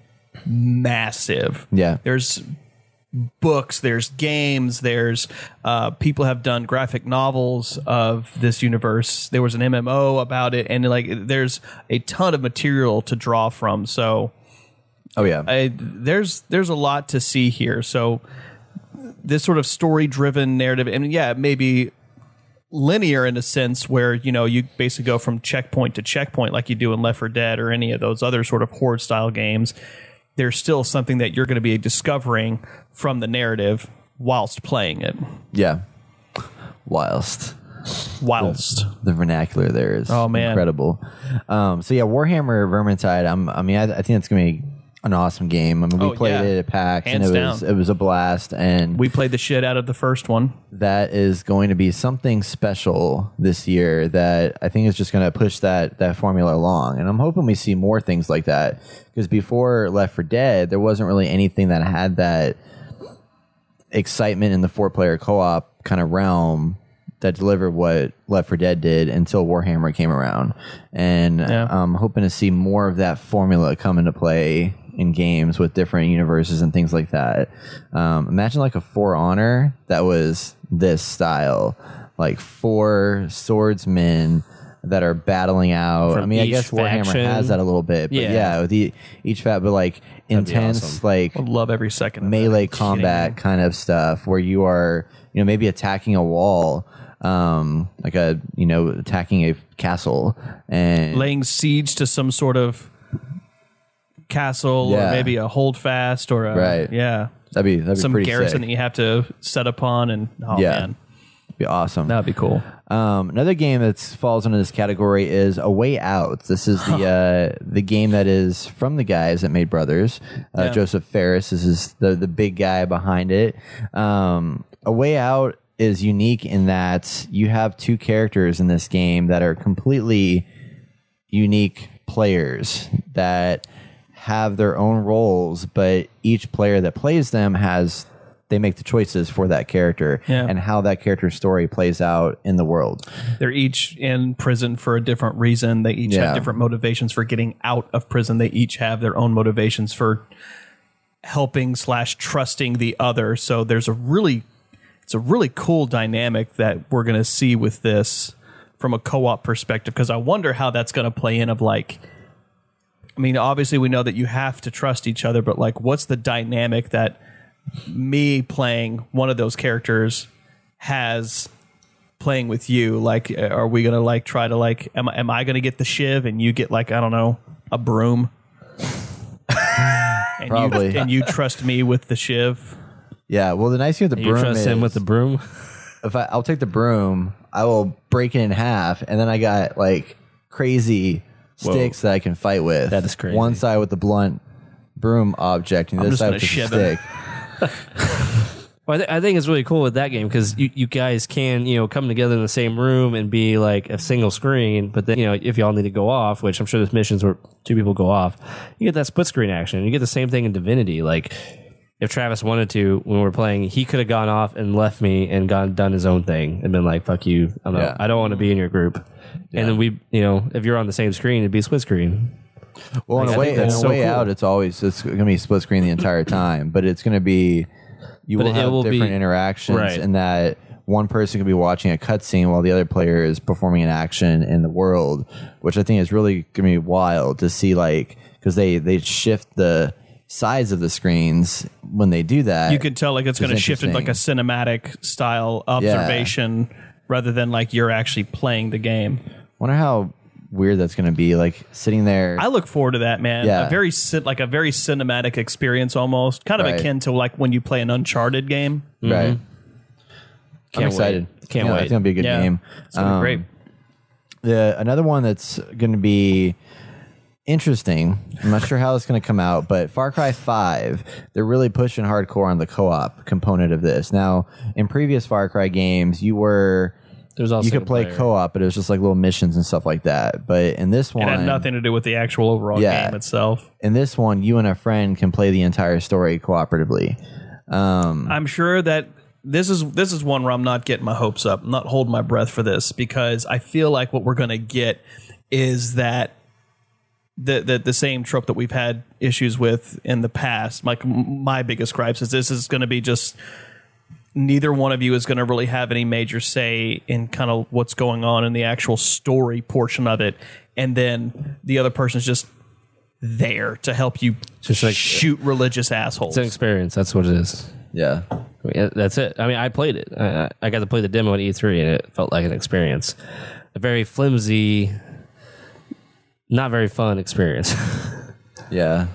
massive. Yeah, there's books, there's games, there's uh, people have done graphic novels of this universe. There was an M M O about it, and like there's a ton of material to draw from. So, oh yeah, I, there's there's a lot to see here. So. This sort of story-driven narrative, and yeah, it may be linear in a sense where, you know, you basically go from checkpoint to checkpoint like you do in Left four Dead or any of those other sort of horde-style games. There's still something that you're going to be discovering from the narrative whilst playing it. Yeah. Whilst. Whilst. The, the vernacular there is oh, man. incredible. Um, so yeah, Warhammer Vermintide, I'm, I mean, I, I think it's going to be an awesome game. I mean, we oh, played yeah. it at PAX, Hands and it was, it was a blast. And we played the shit out of the first one. That is going to be something special this year that I think is just going to push that that formula along. And I'm hoping we see more things like that, because before Left four Dead, there wasn't really anything that had that excitement in the four-player co-op kind of realm that delivered what Left four Dead did until Warhammer came around. And yeah. I'm hoping to see more of that formula come into play in games with different universes and things like that. Um, imagine like a For Honor that was this style, like four swordsmen that are battling out. From I mean, I guess Warhammer faction. has that a little bit, but yeah, yeah the, each fat, but like That'd intense, awesome. like love every second of melee combat kidding. kind of stuff where you are, you know, maybe attacking a wall, um, like a, you know, attacking a castle and laying siege to some sort of castle yeah. or maybe a holdfast or a right. yeah that'd be, that'd be some garrison sick. that you have to set upon, and oh yeah. man, that'd be awesome. That'd be cool. Um, another game that falls into this category is A Way Out. This is the uh, the game that is from the guys that made Brothers. Uh, yeah. Joseph Ferris is his, the the big guy behind it. Um, A Way Out is unique in that you have two characters in this game that are completely unique players that have their own roles, but each player that plays them has, they make the choices for that character yeah. and how that character's story plays out in the world. They're each in prison for a different reason. They each yeah. have different motivations for getting out of prison. They each have their own motivations for helping slash trusting the other. So there's a really, it's a really cool dynamic that we're going to see with this from a co-op perspective, because I wonder how that's going to play in of like, I mean, obviously we know that you have to trust each other, but like, what's the dynamic that me playing one of those characters has playing with you? Like, are we going to like try to like, am, am I going to get the shiv and you get like, I don't know, a broom? And probably. You, and you trust me with the shiv? Yeah. Well, the nice thing with the you broom trust is him with the broom. If I, I'll take the broom, I will break it in half, and then I got like crazy sticks Whoa. That I can fight with. That is crazy. One side with the blunt broom object, and the I'm other side with the stick. Well, I, th- I think it's really cool with that game because you, you guys can, you know, come together in the same room and be like a single screen. But then, you know, if y'all need to go off, which I'm sure there's missions where two people go off, you get that split screen action. You get the same thing in Divinity. Like, if Travis wanted to, when we were playing, he could have gone off and left me and gone done his own thing and been like, "Fuck you, I'm yeah. not, I don't want to be in your group." Yeah. And then we, you know, if you're on the same screen, it'd be split screen. Well, like, in a way, in a so way cool. out, it's always it's gonna be split screen the entire time, but it's gonna be. You but will have will different be, interactions right. in that one person could be watching a cutscene while the other player is performing an action in the world, which I think is really going to be wild to see, like, because they, they shift the size of the screens when they do that. You could tell, like, it's going to shift in, like, a cinematic style observation yeah. rather than, like, you're actually playing the game. I wonder how weird that's going to be, like, sitting there. I look forward to that, man. Yeah. A very like a very cinematic experience, almost kind of right. akin to like when you play an Uncharted game. Mm-hmm. Right. Can't I'm excited. Wait. Can't yeah, wait. It's going to be a good yeah. game. It's going to um, be great. The another one that's going to be interesting. I'm not sure how it's going to come out, but Far Cry five, they're really pushing hardcore on the co-op component of this. Now, in previous Far Cry games, you were Also you could play player. co-op, but it was just like little missions and stuff like that. But in this one... It had nothing to do with the actual overall yeah, game itself. In this one, you and a friend can play the entire story cooperatively. Um, I'm sure that this is this is one where I'm not getting my hopes up. I'm not holding my breath for this, because I feel like what we're going to get is that the, the, the same trope that we've had issues with in the past. Like, my biggest gripes is this is going to be just... Neither one of you is going to really have any major say in kind of what's going on in the actual story portion of it. And then the other person's just there to help you just like, shoot religious assholes. It's an experience. That's what it is. Yeah. I mean, that's it. I mean, I played it. I, I got to play the demo at E three, and it felt like an experience. A very flimsy, not very fun experience. Yeah.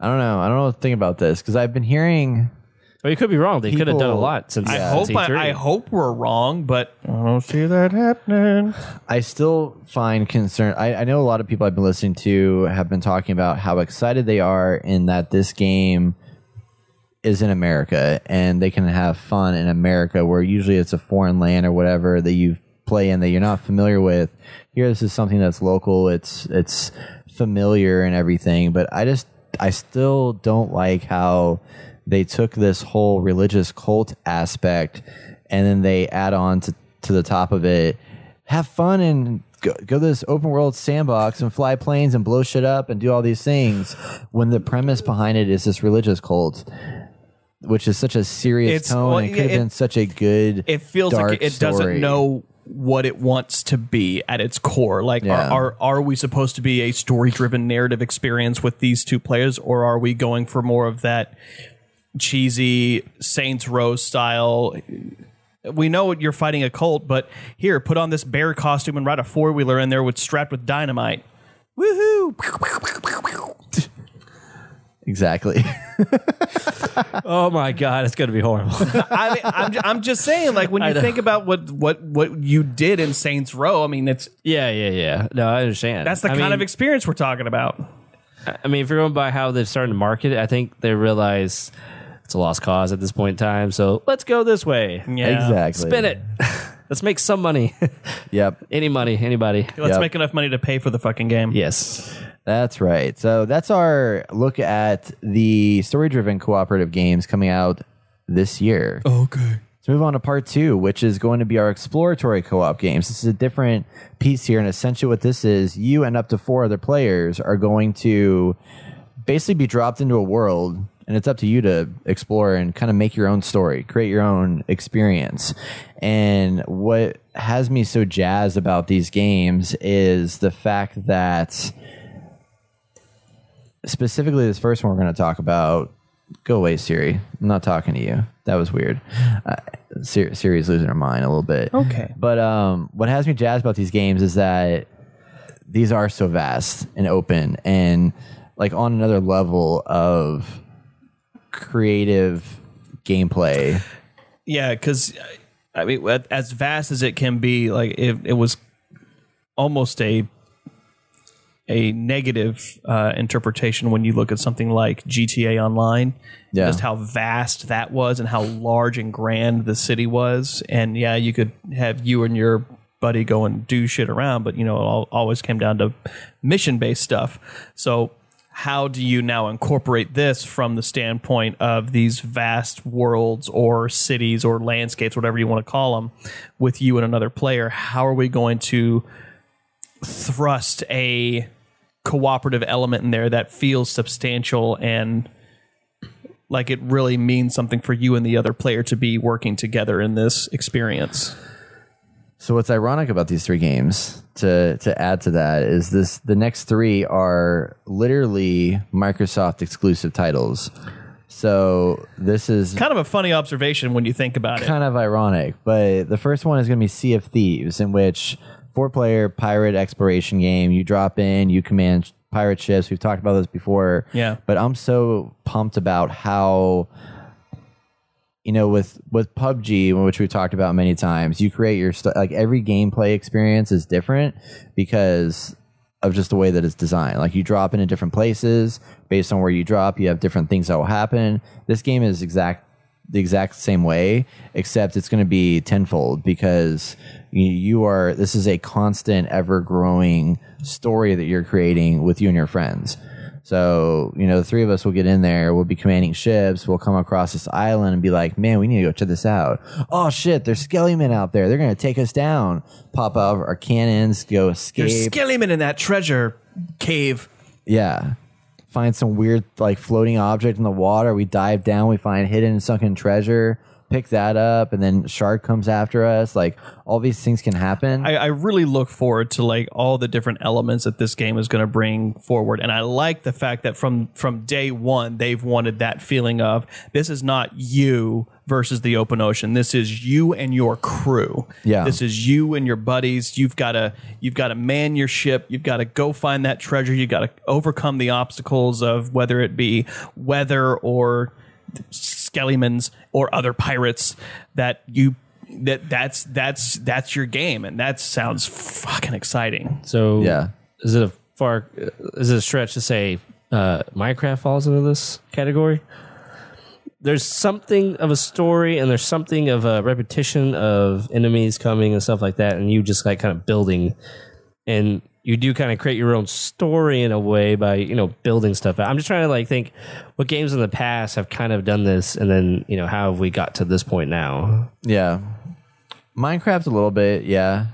I don't know. I don't know what to think about this, because I've been hearing... Well, you could be wrong. They People, could have done a lot since. I hope I, I hope we're wrong, but I don't see that happening. I still find concern. I, I know a lot of people I've been listening to have been talking about how excited they are in that this game is in America and they can have fun in America, where usually it's a foreign land or whatever that you play in that you're not familiar with. Here, this is something that's local. It's it's familiar and everything, but I just I still don't like how they took this whole religious cult aspect and then they add on to, to the top of it. Have fun and go, go to this open world sandbox and fly planes and blow shit up and do all these things, when the premise behind it is this religious cult, which is such a serious it's, tone. Well, and it could it, have been such a good, it feels dark like it, it doesn't know what it wants to be at its core. Like, yeah. are, are are we supposed to be a story driven narrative experience with these two players, or are we going for more of that cheesy Saints Row style? We know you're fighting a cult, but here, put on this bear costume and ride a four wheeler in there with strapped with dynamite. Woohoo! Exactly. Oh my God, it's gonna be horrible. I mean, I'm I'm just saying, like, when you think about what what what you did in Saints Row, I mean, it's yeah, yeah, yeah. No, I understand. That's the I kind mean, of experience we're talking about. I mean, if you're going by how they're starting to market it, I think they realize it's a lost cause at this point in time. So let's go this way. Yeah, exactly. Spin it. Let's make some money. Yep. Any money, anybody. Let's yep. make enough money to pay for the fucking game. Yes. That's right. So that's our look at the story-driven cooperative games coming out this year. Okay. Let's move on to part two, which is going to be our exploratory co-op games. This is a different piece here, and essentially what this is, you and up to four other players are going to basically be dropped into a world And it's up to you to explore and kind of make your own story, create your own experience. And what has me so jazzed about these games is the fact that specifically this first one we're going to talk about, go away, Siri. I'm not talking to you. That was weird. Uh, Siri, Siri's losing her mind a little bit. Okay. But um, what has me jazzed about these games is that these are so vast and open and like on another level of creative gameplay. Yeah, because I mean, as vast as it can be, like it, it was almost a a negative uh, interpretation when you look at something like G T A Online, yeah. Just how vast that was and how large and grand the city was. And yeah, you could have you and your buddy go and do shit around, but you know, it always came down to mission-based stuff. So how do you now incorporate this from the standpoint of these vast worlds or cities or landscapes, whatever you want to call them, with you and another player? How are we going to thrust a cooperative element in there that feels substantial and like it really means something for you and the other player to be working together in this experience? So what's ironic about these three games, to to add to that, is this: the next three are literally Microsoft exclusive titles. So this is kind of a funny observation when you think about it. Kind of ironic, but the first one is going to be Sea of Thieves, in which four-player pirate exploration game. You drop in, you command pirate ships. We've talked about this before. Yeah. But I'm so pumped about how, you know, with with P U B G, which we've talked about many times, you create your st- like every gameplay experience is different because of just the way that it's designed. Like you drop into different places based on where you drop. You have different things that will happen. This game is exact the exact same way, except it's going to be tenfold because you are. This is a constant, ever growing story that you're creating with you and your friends. So, you know, the three of us will get in there. We'll be commanding ships. We'll come across this island and be like, man, we need to go check this out. Oh, shit, there's skelly men out there. They're going to take us down. Pop out our cannons, go escape. There's skelly men in that treasure cave. Yeah. Find some weird, like, floating object in the water. We dive down. We find hidden and sunken treasure. Pick that up, and then shark comes after us. Like, all these things can happen. I, I really look forward to like all the different elements that this game is going to bring forward, and I like the fact that from from day one they've wanted that feeling of this is not you versus the open ocean. This is you and your crew. Yeah, this is you and your buddies. You've got to you've got to man your ship. You've got to go find that treasure. You've got to overcome the obstacles of whether it be weather or skellimans or other pirates that you that that's that's that's your game, and that sounds fucking exciting. So yeah, is it a far is it a stretch to say uh Minecraft falls into this category? There's something of a story and there's something of a repetition of enemies coming and stuff like that, and you just like kind of building, and you do kind of create your own story in a way by, you know, building stuff out. I'm just trying to like think what games in the past have kind of done this, and then, you know, how have we got to this point now? Yeah. Minecraft a little bit, yeah.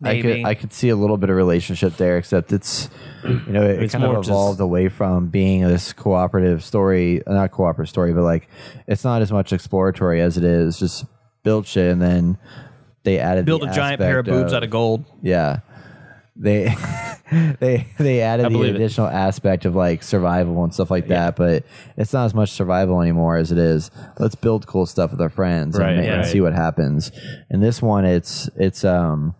Maybe. I could I could see a little bit of relationship there, except it's, you know, it, it kind of evolved away from being this cooperative story, not cooperative story, but like it's not as much exploratory as it is just build shit, and then they added build a giant pair of boobs out of gold. Yeah. They they they added the additional it. aspect of like survival and stuff like yeah. that, but it's not as much survival anymore as it is. Let's build cool stuff with our friends right, and, yeah, and right. see what happens. And this one, it's it's um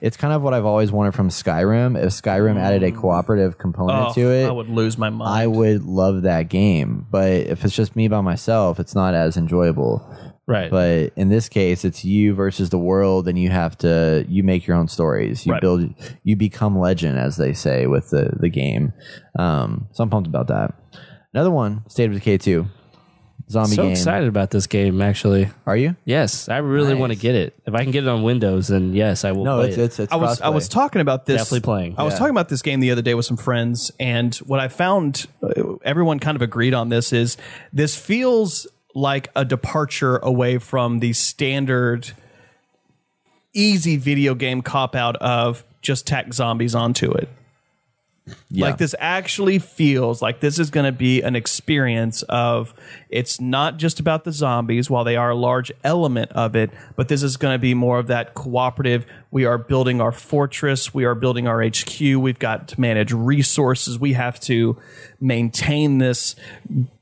it's kind of what I've always wanted from Skyrim. If Skyrim mm. added a cooperative component oh, to it, I would lose my mind. I would love that game, but if it's just me by myself, it's not as enjoyable. Right. But in this case, it's you versus the world, and you have to you make your own stories. You right. build, you become legend, as they say, with the the game. Um, so I'm pumped about that. Another one, State of Decay two, zombie so game. So excited about this game, actually. Are you? Yes, I really nice. want to get it. If I can get it on Windows, then yes, I will. No, play it's, it. it's it's. I was cross-play. I was talking about this. Definitely playing. I yeah. was talking about this game the other day with some friends, and what I found, everyone kind of agreed on this, is this feels like a departure away from the standard easy video game cop out of just tack zombies onto it. Yeah. Like, this actually feels like this is going to be an experience of, it's not just about the zombies, while they are a large element of it, but this is going to be more of that cooperative, we are building our fortress, we are building our H Q, we've got to manage resources, we have to maintain this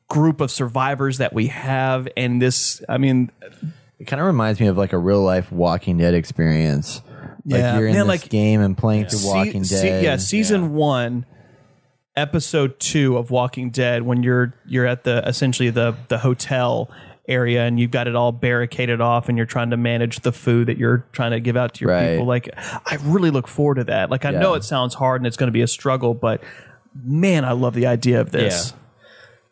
group of survivors that we have, and this, I mean... It kind of reminds me of like a real-life Walking Dead experience. Like yeah. you're in yeah, this like, game and playing yeah. through Walking Se- Dead. Se- yeah, season yeah. one, episode two of Walking Dead, when you're you're at the essentially the the hotel area and you've got it all barricaded off and you're trying to manage the food that you're trying to give out to your right. people. Like, I really look forward to that. Like, I yeah. know it sounds hard and it's going to be a struggle, but man, I love the idea of this.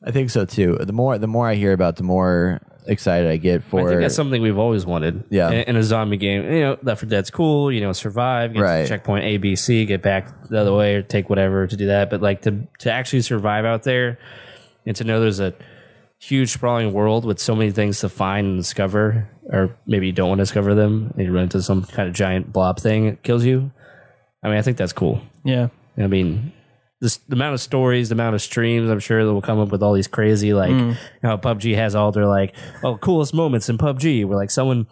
Yeah. I think so too. The more the more I hear about, the more excited I get for. I think that's something we've always wanted. Yeah, in, in a zombie game, you know, Left four Dead's cool. You know, survive, get right. to checkpoint A, B, C, get back the other way, or take whatever to do that. But like to to actually survive out there, and to know there's a huge sprawling world with so many things to find and discover, or maybe you don't want to discover them, and you run into some kind of giant blob thing that kills you. I mean, I think that's cool. Yeah, I mean. This, the amount of stories, the amount of streams, I'm sure that will come up with all these crazy, like, mm. you know, P U B G has all their, like, oh, coolest moments in P U B G, where, like, someone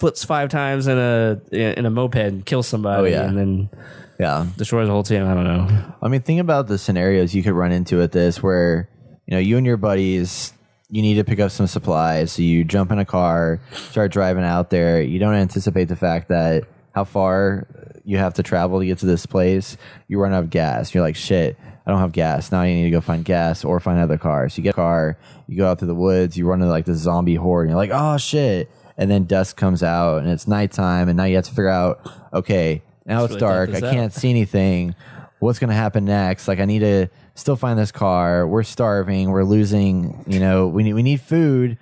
flips five times in a in a moped and kills somebody, oh, yeah. and then yeah, destroys the whole team. I don't know. I mean, think about the scenarios you could run into at this, where, you know, you and your buddies, you need to pick up some supplies, so you jump in a car, start driving out there, you don't anticipate the fact that how far you have to travel to get to this place. You run out of gas. You're like, shit, I don't have gas. Now I need to go find gas or find another car. So you get a car, you go out through the woods, you run into like this zombie horde, and you're like, oh, shit. And then dusk comes out, and it's nighttime, and now you have to figure out, okay, now it's, it's really dark. I out. can't see anything. What's going to happen next? Like, I need to still find this car. We're starving. We're losing, you know, we need, we need food.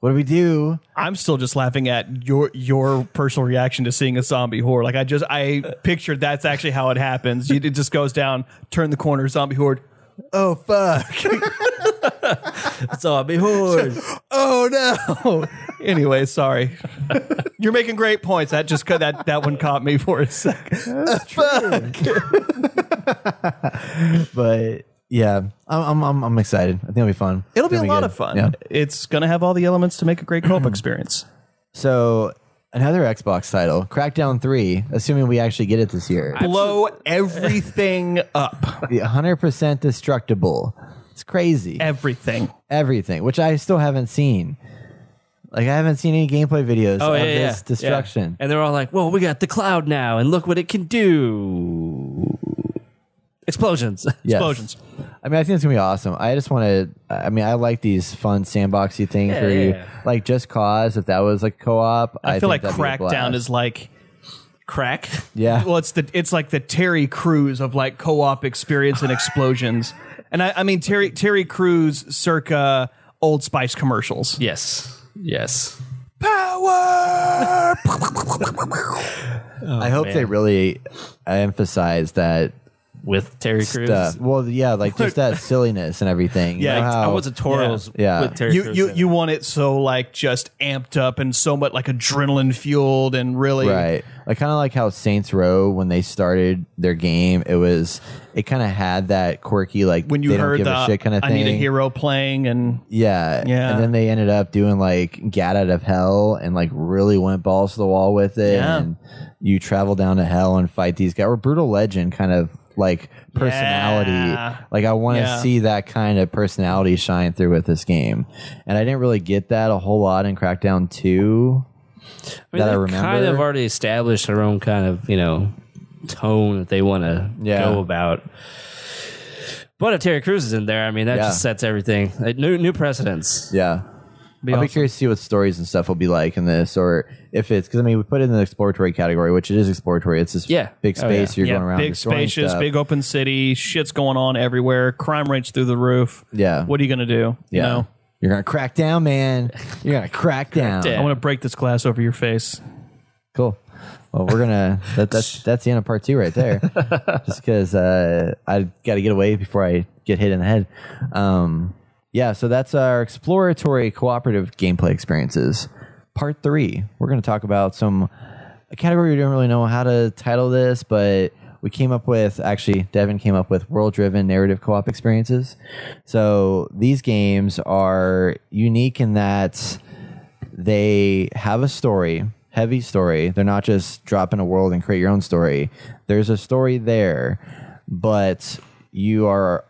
What do we do? I'm still just laughing at your your personal reaction to seeing a zombie horde. Like, I just, I pictured that's actually how it happens. You, it just goes down, turn the corner, zombie horde. Oh, fuck. Zombie horde. Oh, no. Anyway, sorry. You're making great points. That just that that one caught me for a second. That's fuck. But... yeah, I'm I'm I'm excited. I think it'll be fun. It'll be a lot of fun. Yeah. It's going to have all the elements to make a great co-op experience. So, another Xbox title, Crackdown three, assuming we actually get it this year. Blow everything up. one hundred percent destructible. It's crazy. Everything. Everything, which I still haven't seen. Like, I haven't seen any gameplay videos oh, of yeah, this yeah. destruction. Yeah. And they're all like, well, we got the cloud now, and look what it can do. Explosions. Yes. Explosions. I mean, I think it's going to be awesome. I just want to, I mean, I like these fun sandboxy things yeah, where you, yeah, yeah. like Just Cause, if that was like co-op. I, I feel think like Crackdown is like crack. Yeah. Well, it's the it's like the Terry Crews of like co-op experience and explosions. And I, I mean, Terry Terry Crews circa Old Spice commercials. Yes. Yes. Power! Oh, I hope man. they really emphasize that with Terry Crews. Well, yeah, like just that silliness and everything. Yeah, you know how, I was a Toros yeah, yeah. with Terry you, Crews. You, you want it so like just amped up and so much like adrenaline fueled and really right. Like kind of like how Saints Row, when they started their game, it was it kind of had that quirky like when you they heard don't give the, a shit kind of thing. I need a hero playing and yeah, yeah. And then they ended up doing like Gat Out of Hell and like really went balls to the wall with it. Yeah. And you travel down to hell and fight these guys. Or Brutal Legend kind of. Like personality, yeah. like I want to yeah. see that kind of personality shine through with this game, and I didn't really get that a whole lot in Crackdown two. I mean, that I remember, kind of already established their own kind of you know tone that they want to yeah. go about. But if Terry Crews is in there, I mean that yeah. just sets everything like, new new precedents. Yeah. Be I'll awesome. be curious to see what stories and stuff will be like in this, or if it's because I mean we put it in the exploratory category, which it is exploratory. It's this yeah. big space oh, yeah. you're yeah. going around, big spacious, stuff. Big open city. Shit's going on everywhere. Crime rates through the roof. Yeah, what are you gonna do? Yeah, you know? You're gonna crack down, man. You're gonna crack down. I want to break this glass over your face. Cool. Well, we're gonna that, that's that's the end of part two right there. Just because uh, I got to get away before I get hit in the head. Um, Yeah, so that's our exploratory cooperative gameplay experiences. Part three, we're going to talk about some a category we don't really know how to title this, but we came up with, actually, Devin came up with world-driven narrative co-op experiences. So these games are unique in that they have a story, heavy story. They're not just drop in a world and create your own story. There's a story there, but you are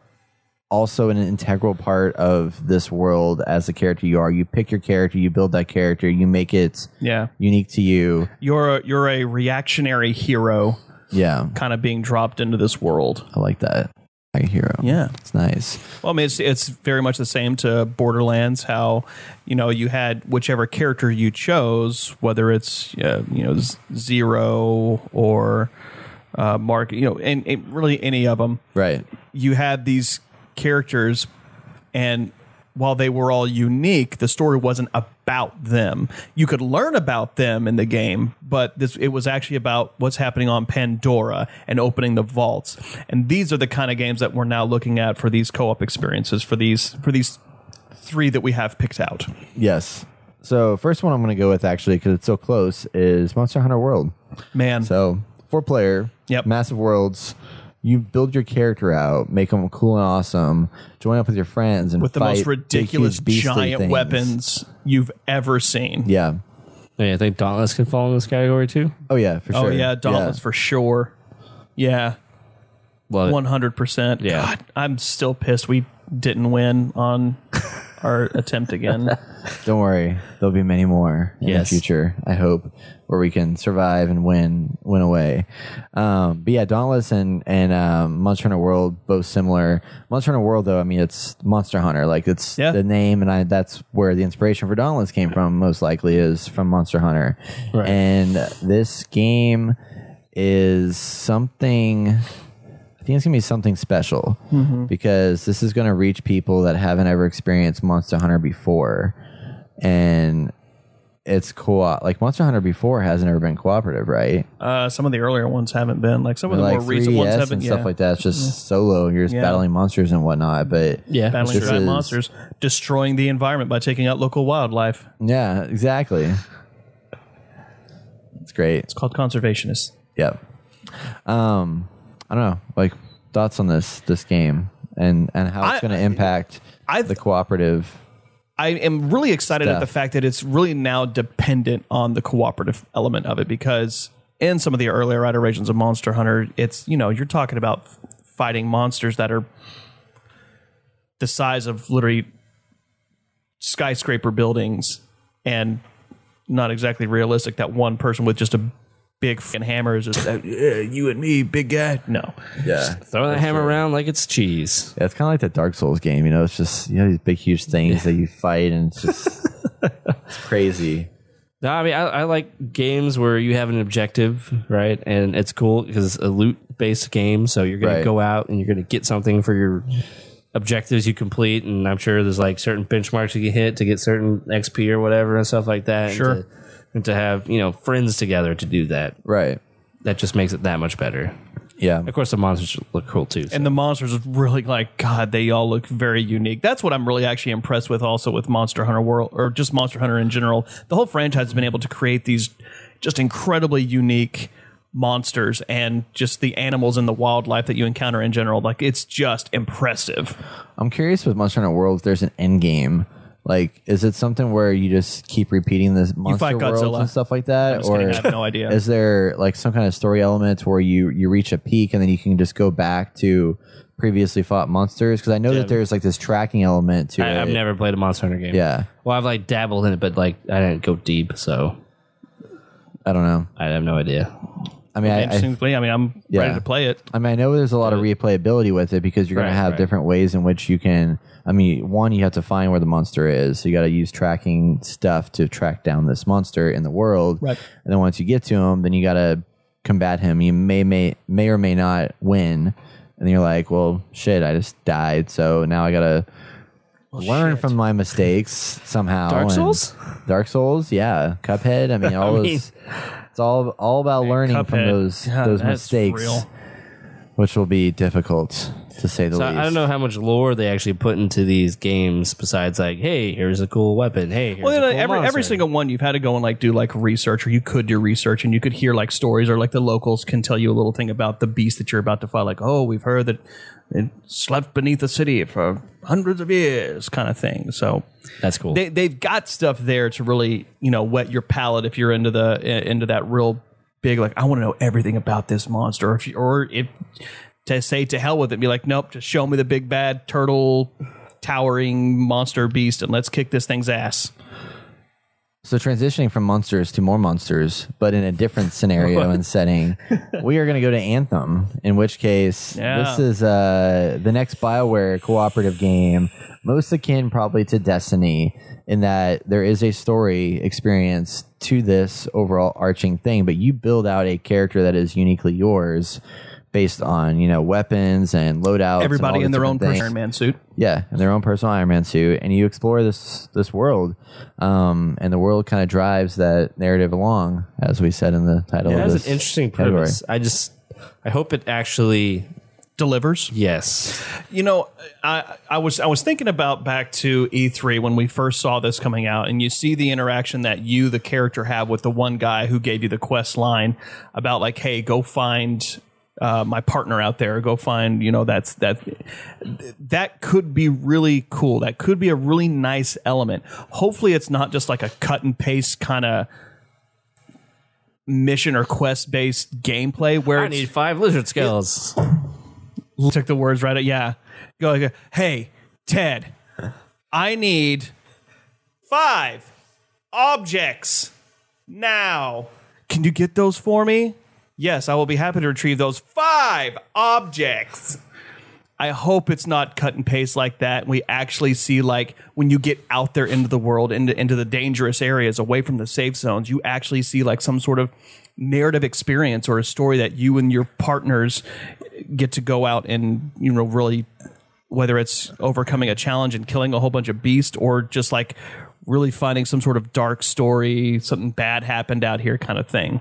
also an integral part of this world as the character you are. You pick your character, you build that character, you make it yeah. unique to you. You're a, you're a reactionary hero. Yeah. Kind of being dropped into this world. I like that. Like a hero. Yeah. It's nice. Well, I mean, it's, it's very much the same to Borderlands, how, you know, you had whichever character you chose, whether it's, uh, you know, Zero or uh, Mark, you know, and, and really any of them. Right. You had these characters, and while they were all unique, the story wasn't about them. You could learn about them in the game, but this it was actually about what's happening on Pandora and opening the vaults. And these are the kind of games that we're now looking at for these co-op experiences, for these for these three that we have picked out. Yes. So first one I'm going to go with, actually, because it's so close, is Monster Hunter World. Man. So four player, yep. massive worlds. You build your character out, make them cool and awesome, join up with your friends, and with the fight most ridiculous giant things. Weapons you've ever seen. Yeah. Hey, I think Dauntless can fall in this category too. Oh, yeah, for sure. Oh, yeah, Dauntless yeah. for sure. Yeah. Love one hundred percent. It. Yeah. God, I'm still pissed we didn't win on our attempt again. Don't worry. There'll be many more in yes. the future, I hope, where we can survive and win win away. Um, but yeah, Dauntless and, and um, Monster Hunter World, both similar. Monster Hunter World, though, I mean, it's Monster Hunter. Like, it's yeah. the name, and I, that's where the inspiration for Dauntless came from, most likely, is from Monster Hunter. Right. And this game is something... I think it's going to be something special mm-hmm. because this is going to reach people that haven't ever experienced Monster Hunter before. And it's co-op. Like, Monster Hunter before hasn't ever been cooperative, right? Uh, some of the earlier ones haven't been. Like, some of the like more recent ones haven't. And yeah. stuff like that. It's just yeah. solo. You're just yeah. battling monsters and whatnot. But yeah. Battling giant monsters. Destroying the environment by taking out local wildlife. Yeah, exactly. It's great. It's called Conservationist. Yep. Um... I don't know, like, thoughts on this this game and, and how it's going to impact I've, the cooperative. I am really excited stuff. At the fact that it's really now dependent on the cooperative element of it, because in some of the earlier iterations of Monster Hunter, it's, you know, you're talking about fighting monsters that are the size of literally skyscraper buildings and not exactly realistic that one person with just a big fucking hammers, just uh, you and me, big guy. No, yeah, just throw that hammer sure. around like it's cheese. Yeah, it's kind of like the Dark Souls game, you know. It's just, you know, these big, huge things yeah. that you fight, and it's just it's crazy. No, I mean, I, I like games where you have an objective, right? And it's cool because it's a loot-based game, so you're going right. to go out and you're going to get something for your objectives you complete. And I'm sure there's like certain benchmarks you can hit to get certain X P or whatever and stuff like that. Sure. And to, And to have, you know, friends together to do that. Right. That just makes it that much better. Yeah. Of course, the monsters look cool, too. So. And the monsters are really, like, God, they all look very unique. That's what I'm really actually impressed with also with Monster Hunter World, or just Monster Hunter in general. The whole franchise has been able to create these just incredibly unique monsters and just the animals and the wildlife that you encounter in general. Like, it's just impressive. I'm curious with Monster Hunter World if there's an end game. Like, is it something where you just keep repeating this monster worlds and stuff like that? Or kidding, I have no idea. Is there like some kind of story element where you, you reach a peak and then you can just go back to previously fought monsters? Because I know yeah. that there's like this tracking element to I, it. I've never played a Monster Hunter game. Yeah. Well, I've like dabbled in it, but like I didn't go deep, so I don't know. I have no idea. I mean, I, I, I mean, I'm yeah. ready to play it. I mean, I know there's a lot of replayability with it because you're right, going to have right. different ways in which you can. I mean, one, you have to find where the monster is. So you got to use tracking stuff to track down this monster in the world. Right. And then once you get to him, then you got to combat him. You may, may, may or may not win. And then you're like, well, shit, I just died. So now I got to well, learn shit. from my mistakes somehow. Dark Souls? And Dark Souls, yeah. Cuphead. I mean, all I mean, those... It's all all about learning Cuphead. from those yeah, those mistakes. Real. which will be difficult to say the so least. I don't know how much lore they actually put into these games besides like, hey, here's a cool weapon. Hey, here's well, you know, a cool every monster. Every single one you've had to go and like do like research, or you could do research and you could hear like stories, or like the locals can tell you a little thing about the beast that you're about to fight. Like, oh, we've heard that it slept beneath the city for hundreds of years, kind of thing. So that's cool. They, they've got stuff there to really, you know, wet your palate if you're into the into that real big, like, I want to know everything about this monster, or if you, or if to say to hell with it, be like, nope, just show me the big bad turtle towering monster beast and let's kick this thing's ass. So transitioning from monsters to more monsters, but in a different scenario and setting, we are going to go to Anthem, in which case yeah. this is uh, the next BioWare cooperative game, most akin probably to Destiny, in that there is a story experience to this overall arching thing, but you build out a character that is uniquely yours based on, you know, weapons and loadouts. Everybody in their own personal Iron Man suit. Yeah, in their own personal Iron Man suit. And you explore this this world. Um, and the world kind of drives that narrative along, as we said in the title yeah, of this. That's an interesting premise. I just, I hope it actually delivers. Yes. You know, I, I was I was thinking about back to E three when we first saw this coming out, and you see the interaction that you, the character, have with the one guy who gave you the quest line about like, hey, go find... Uh, my partner out there, go find, you know, that's that that could be really cool. That could be a really nice element. Hopefully it's not just like a cut and paste kind of mission or quest based gameplay where I need five lizard skills. It, took the words right out. Yeah. Go like, hey, Ted, I need five objects now. Can you get those for me? Yes, I will be happy to retrieve those five objects. I hope it's not cut and paste like that. We actually see, like, when you get out there into the world, into, into the dangerous areas, away from the safe zones, you actually see, like, some sort of narrative experience or a story that you and your partners get to go out and, you know, really, whether it's overcoming a challenge and killing a whole bunch of beasts or just, like, really finding some sort of dark story, something bad happened out here kind of thing.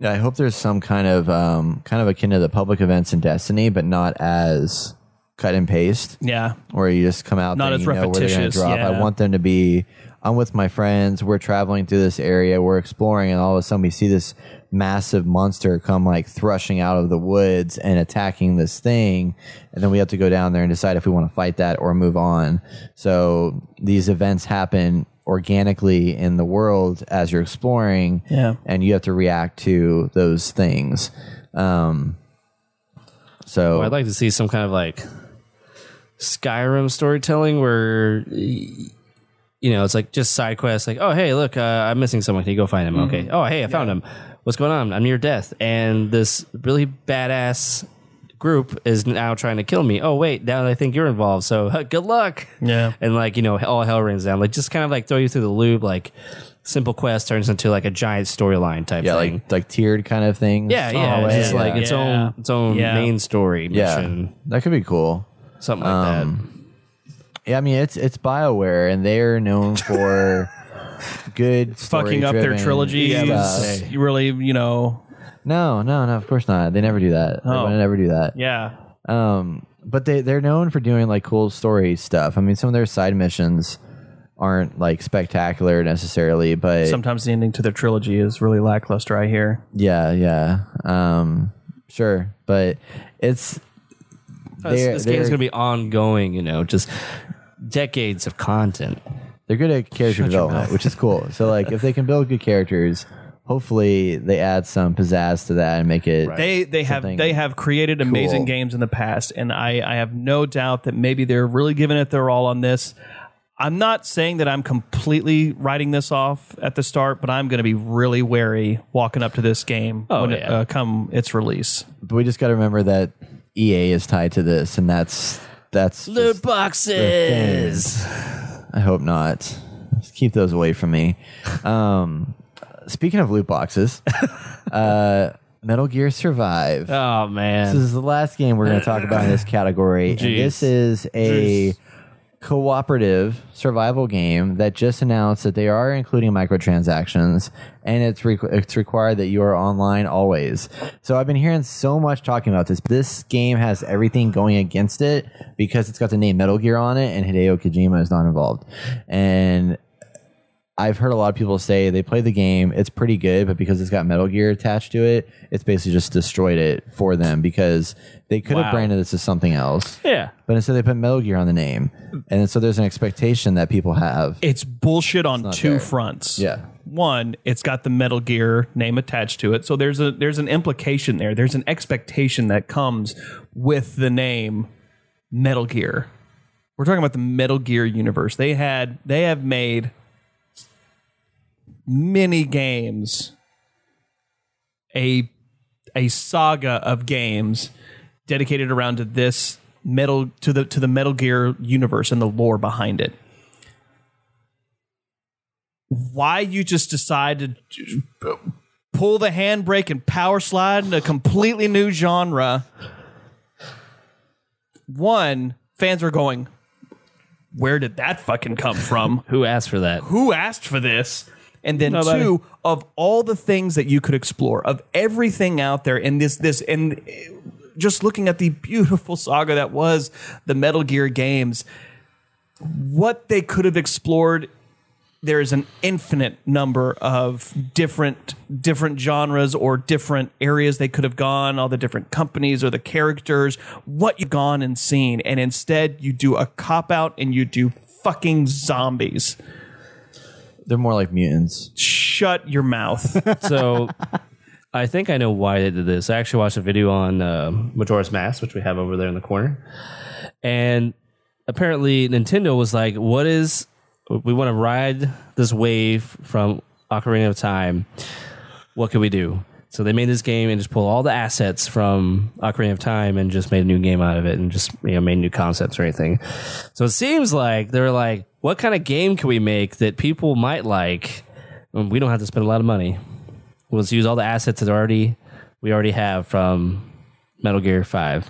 I hope there's some kind of um, kind of akin to the public events in Destiny, but not as cut and paste. Yeah, where you just come out, not there, as you repetitious. Know where they're gonna drop. Yeah. I want them to be. I'm with my friends. We're traveling through this area. We're exploring, and all of a sudden we see this massive monster come like thrashing out of the woods and attacking this thing, and then we have to go down there and decide if we want to fight that or move on. So these events happen organically in the world as you're exploring, yeah, and you have to react to those things. Um, so well, I'd like to see some kind of like Skyrim storytelling where, you know, it's like just side quests, like, oh, hey, look, uh, I'm missing someone. Can you go find him? Mm-hmm. Okay. Oh, hey, I found yeah. him. What's going on? I'm near death. And this really badass group is now trying to kill me. Oh wait, now I think you're involved, so uh, good luck. Yeah. And like, you know, all hell rains down. Like just kind of like throw you through the loop, like simple quest turns into like a giant storyline type yeah, thing. Yeah, like, like tiered kind of thing. Yeah, yeah. Oh, it's yeah, just yeah. like its yeah. own its own yeah. main story mission. Yeah. That could be cool. Something like um, that. Yeah, I mean it's it's BioWare and they're known for good fucking up their trilogies. Yeah, you really, you know. No, no, no, of course not. They never do that. Oh. They would never do that. Yeah. Um, but they, they're known for doing like cool story stuff. I mean, some of their side missions aren't like spectacular necessarily, but sometimes the ending to their trilogy is really lackluster, I hear. Yeah, yeah. Um, sure. But it's... Oh, this game's going to be ongoing, you know, just decades of content. They're good at character Shut development, which is cool. So like, if they can build good characters... Hopefully they add some pizzazz to that and make it. Right. They they have they have created amazing cool. games in the past, and I, I have no doubt that maybe they're really giving it their all on this. I'm not saying that I'm completely writing this off at the start, but I'm going to be really wary walking up to this game oh, when yeah. it, uh, come its release. But we just got to remember that E A is tied to this, and that's that's loot boxes. I hope not. Just keep those away from me. Um, Speaking of loot boxes, uh, Metal Gear Survive. Oh, man. This is the last game we're going to talk about in this category. And this is a Jeez. cooperative survival game that just announced that they are including microtransactions, and it's re- it's required that you are online always. So I've been hearing so much talking about this. This game has everything going against it because it's got the name Metal Gear on it, and Hideo Kojima is not involved. And I've heard a lot of people say they play the game, it's pretty good, but because it's got Metal Gear attached to it, it's basically just destroyed it for them because they could wow. have branded this as something else. Yeah. But instead they put Metal Gear on the name. And so there's an expectation that people have. It's bullshit on it's two there. fronts. Yeah. One, it's got the Metal Gear name attached to it. So there's a there's an implication there. There's an expectation that comes with the name Metal Gear. We're talking about the Metal Gear universe. They had they have made many games, a a saga of games dedicated around to this metal to the to the Metal Gear universe and the lore behind it. Why you just decide to pull the handbrake and power slide into a completely new genre? One, fans are going, where did that fucking come from? Who asked for that? Who asked for this? And then Nobody. two, of all the things that you could explore, of everything out there, and this this and just looking at the beautiful saga that was the Metal Gear games, what they could have explored, there is an infinite number of different different genres or different areas they could have gone, all the different companies or the characters, what you've gone and seen, and instead you do a cop out and you do fucking zombies. They're more like mutants. Shut your mouth. So I think I know why they did this. I actually watched a video on uh, Majora's Mask, which we have over there in the corner. And apparently Nintendo was like, what is... We want to ride this wave from Ocarina of Time. What can we do? So they made this game and just pulled all the assets from Ocarina of Time and just made a new game out of it and just, you know, made new concepts or anything. So it seems like they were like, what kind of game can we make that people might like? And we don't have to spend a lot of money. We'll just use all the assets that already we already have from Metal Gear five.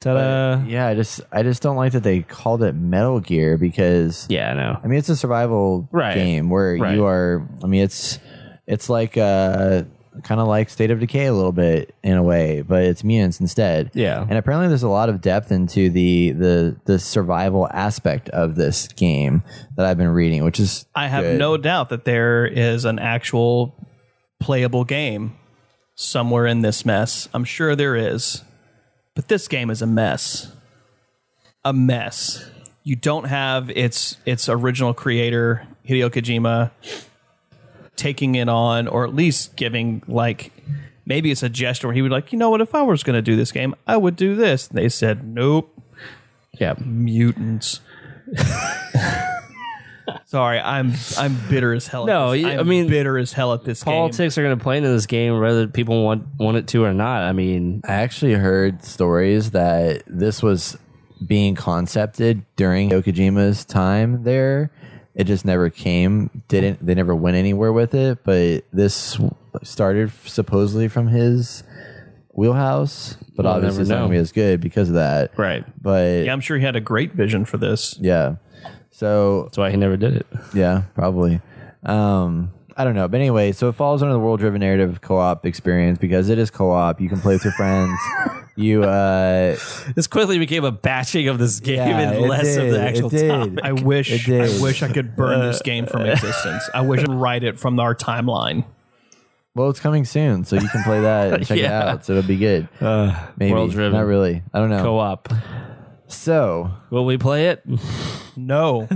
Ta-da. But, yeah, I just I just don't like that they called it Metal Gear because yeah, I know. I mean, it's a survival right. game where right. you are. I mean, it's it's like. Uh, kind of like State of Decay a little bit in a way, but it's mutants instead. Yeah. And apparently there's a lot of depth into the the the survival aspect of this game that I've been reading, which is I have good. no doubt that there is an actual playable game somewhere in this mess. I'm sure there is. But this game is a mess. A mess. You don't have its its original creator, Hideo Kojima, taking it on, or at least giving, like, maybe it's a gesture where he would, like, you know what, if I was going to do this game, I would do this. And they said, nope. Yeah. Mutants. Sorry, I'm I'm bitter as hell. No, at this. I'm I mean, bitter as hell at this politics game. Politics are going to play into this game whether people want, want it to or not. I mean, I actually heard stories that this was being concepted during Hideo Kojima's time there. It just never came. Didn't they never went anywhere with it? But this started supposedly from his wheelhouse, but we'll obviously it's not gonna be as good because of that, right? But yeah, I'm sure he had a great vision for this. Yeah, so that's why he never did it. Yeah, probably. Um, I don't know, but anyway, so it falls under the world-driven narrative co-op experience because it is co-op. You can play with your friends. You uh, this quickly became a bashing of this game yeah, and less did, of the actual topic. I wish, I wish I could burn uh, this game from existence. I wish I'd write it from our timeline. Well, it's coming soon, so you can play that and check yeah. it out. So it'll be good. Uh, Maybe world-driven. Not really. I don't know. Co-op. So will we play it? No.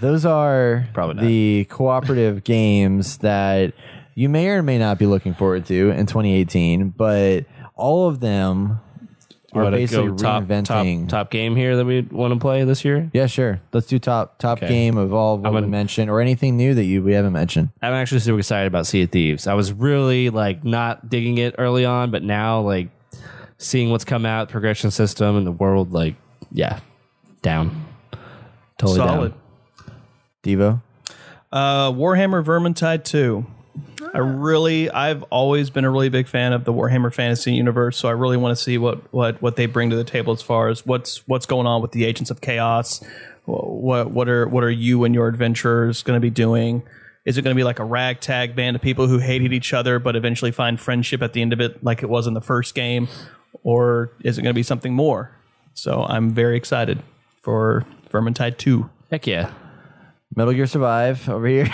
Those are the cooperative games that you may or may not be looking forward to in twenty eighteen, but all of them are basically top, reinventing. Top, top game here that we want to play this year? Yeah, sure. Let's do top top okay. game of all of what we mentioned or anything new that you we haven't mentioned. I'm actually super excited about Sea of Thieves. I was really like not digging it early on, but now like seeing what's come out, progression system and the world, like, yeah, down. Totally Solid. down. D.Va? Uh, Warhammer Vermintide two. I really, I've always been a really big fan of the Warhammer Fantasy universe, so I really want to see what, what, what they bring to the table as far as what's what's going on with the Agents of Chaos. What what are what are you and your adventurers going to be doing? Is it going to be like a ragtag band of people who hated each other but eventually find friendship at the end of it, like it was in the first game, or is it going to be something more? So I'm very excited for Vermintide two. Heck yeah. Metal Gear Survive over here.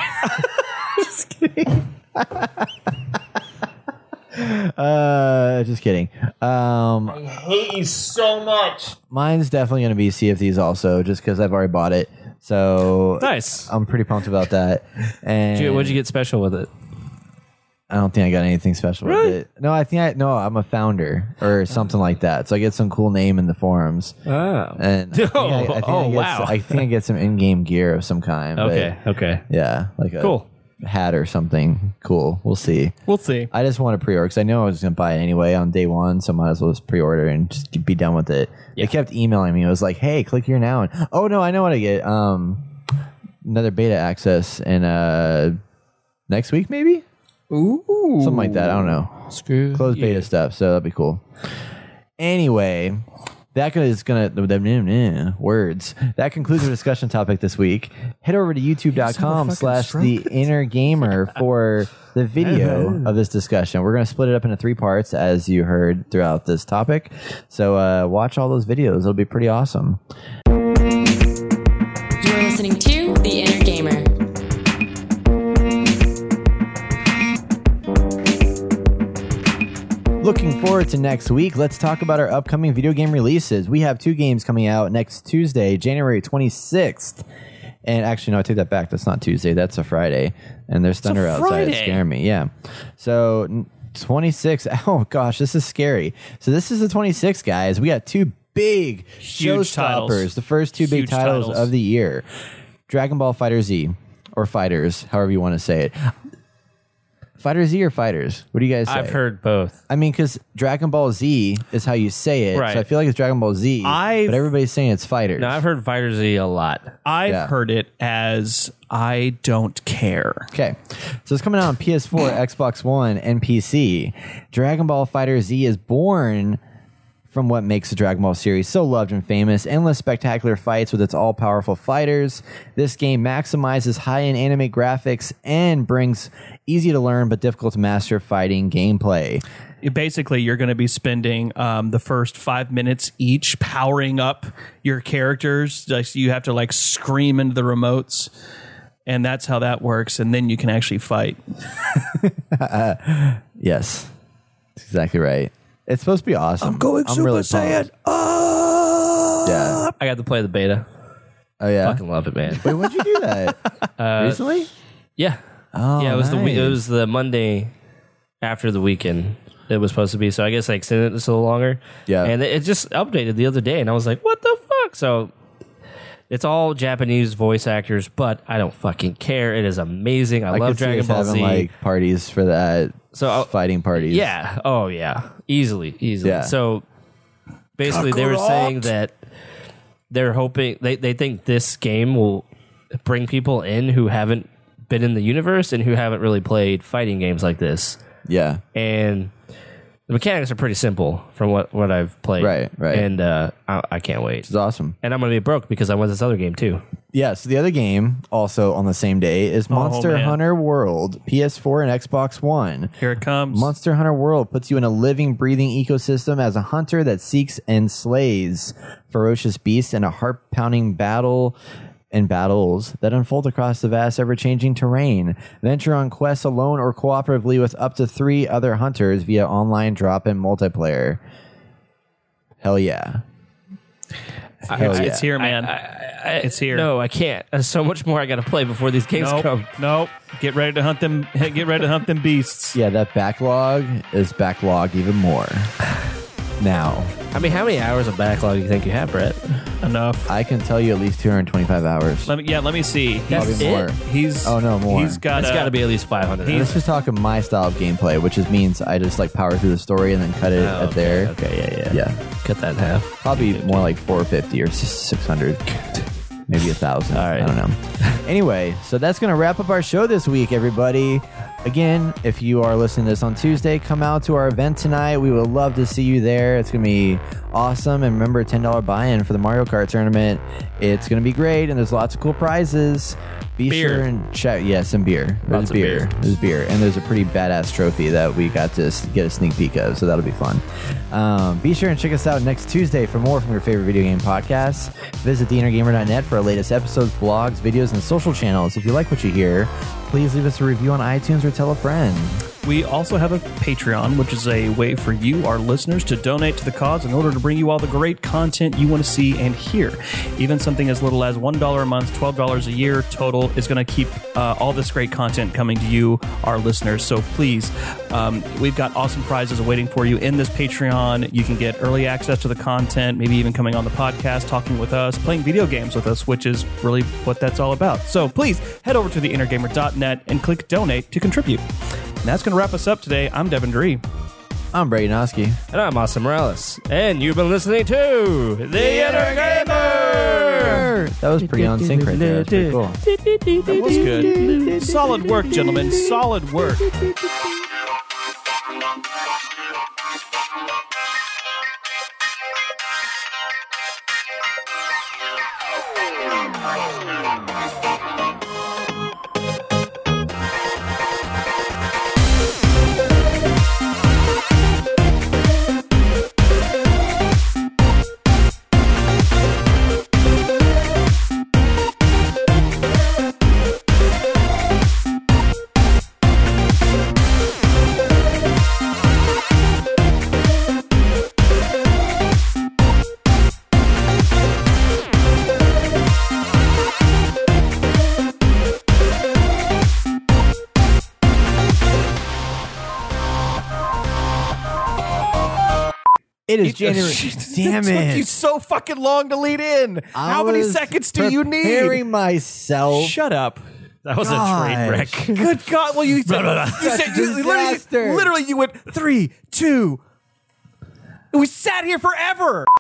Just kidding. uh, just kidding. Um, I hate you so much. Mine's definitely going to be Sea of Thieves also, just because I've already bought it. So nice. I'm pretty pumped about that. And Dude, what'd you get special with it? I don't think I got anything special really? with it. No, I think I no. I'm a founder or something like that. So I get some cool name in the forums. Oh, and I think oh, I, I think oh I wow! Some, I think I get some in-game gear of some kind. Okay, but, okay, yeah, like a cool hat or something cool. We'll see. We'll see. I just want to pre-order because I know I was going to buy it anyway on day one. So I might as well just pre-order and just be done with it. Yeah. They kept emailing me. It was like, "Hey, click here now." And oh no, I know what I get. Um, another beta access and uh, next week maybe. Ooh. Something like that. I don't know. Screw Closed beta yeah. stuff. So that'd be cool. Anyway, that is going to... Words. That concludes our discussion topic this week. Head over to youtube.com slash the inner gamer for the video of this discussion. We're going to split it up into three parts, as you heard throughout this topic. So uh, watch all those videos. It'll be pretty awesome. You're listening to The Inner Gamer. Looking forward to next week. Let's talk about our upcoming video game releases. We have two games coming out next Tuesday, January twenty-sixth. And actually, no, I take that back. That's not Tuesday. That's a Friday. And there's thunder outside. It's scaring me. Yeah. So twenty-six. Oh, gosh, this is scary. So this is the twenty-sixth, guys. We got two big showstoppers. The first two big titles of the year. Dragon Ball FighterZ or Fighters, however you want to say it. Fighter Z or Fighters? What do you guys say? I've heard both. I mean, because Dragon Ball Z is how you say it. Right. So I feel like it's Dragon Ball Z, I've, but everybody's saying it's Fighters. No, I've heard Fighter Z a lot. I've yeah. heard it as I don't care. Okay. So it's coming out on P S four, Xbox One, and P C. Dragon Ball FighterZ is born from what makes the Dragon Ball series so loved and famous, endless spectacular fights with its all-powerful fighters. This game maximizes high-end anime graphics and brings easy-to-learn but difficult-to-master fighting gameplay. Basically, you're going to be spending um, the first five minutes each powering up your characters. Like, you have to like scream into the remotes. And that's how that works. And then you can actually fight. uh, yes, that's exactly right. It's supposed to be awesome. I'm going I'm Super really Saiyan. Oh! Yeah. I got to play the beta. Oh, yeah. Fucking love it, man. Wait, when'd you do that? uh, Recently? Yeah. Oh, yeah, it was nice. the it was the Monday after the weekend it was supposed to be. So I guess I extended it a little longer. Yeah. And it just updated the other day, and I was like, what the fuck? So it's all Japanese voice actors, but I don't fucking care. It is amazing. I, I love Dragon Ball Z. Like parties for that. So I'll, fighting parties. Yeah. Oh yeah. Easily. Easily. Yeah. So basically, Kakarot. They were saying that they're hoping they, they think this game will bring people in who haven't been in the universe and who haven't really played fighting games like this. Yeah. And the mechanics are pretty simple from what, what I've played. Right. Right. And uh, I, I can't wait. It's awesome. And I'm gonna be broke because I want this other game too. Yeah, so the other game, also on the same day, is Monster oh, Hunter World, P S four and Xbox One. Here it comes. Monster Hunter World puts you in a living, breathing ecosystem as a hunter that seeks and slays ferocious beasts in a heart-pounding battle and battles that unfold across the vast, ever-changing terrain. Venture on quests alone or cooperatively with up to three other hunters via online drop-in multiplayer. Hell yeah. Hell yeah. It's here, man. I, I, I, it's here. No, I can't. There's so much more I got to play before these games nope, come. Nope. Get ready to hunt them. Get ready to hunt them beasts. Yeah, that backlog is backlog even more. Now, I mean, how many hours of backlog do you think you have, Brett? Enough. I can tell you at least two hundred twenty-five hours. Let me, yeah, let me see. That's Probably more. It? He's oh no, more. He's got. It's got to be at least five hundred. This is talking my style of gameplay, which is means I just like power through the story and then cut it oh, at okay, there. Okay, yeah, yeah, yeah. Cut that in half. Probably more like four fifty or six hundred. Maybe a thousand. All right. I don't know. Anyway, so that's going to wrap up our show this week, everybody. Again, if you are listening to this on Tuesday, come out to our event tonight. We would love to see you there. It's going to be awesome. And remember, ten dollars buy-in for the Mario Kart tournament. It's going to be great, and there's lots of cool prizes. Be beer. sure and check. Yes, and beer. There's beer. beer. There's beer. And there's a pretty badass trophy that we got to get a sneak peek of, so that'll be fun. Um, be sure and check us out next Tuesday for more from your favorite video game podcasts. Visit the inner gamer dot net for our latest episodes, blogs, videos, and social channels. If you like what you hear, please leave us a review on iTunes or tell a friend. We also have a Patreon, which is a way for you, our listeners, to donate to the cause in order to bring you all the great content you want to see and hear. Even something as little as one dollar a month, twelve dollars a year total is going to keep uh, all this great content coming to you, our listeners. So please, um, we've got awesome prizes awaiting for you in this Patreon. You can get early access to the content, maybe even coming on the podcast, talking with us, playing video games with us, which is really what that's all about. So please head over to the inner gamer dot net and click donate to contribute. And that's going to wrap us up today. I'm Devin Dury. I'm Brett Janoski. And I'm Austin Morales. And you've been listening to The Inner Gamer. That was pretty on sync right there. That was pretty cool. That was good. Solid work, gentlemen. Solid work. It is January. Damn it. It took you so fucking long to lead in. I How many seconds do you need? Preparing myself. Shut up. That was God. a train wreck. Good God. Well, you said, you said you literally, literally you went three, two. We sat here forever.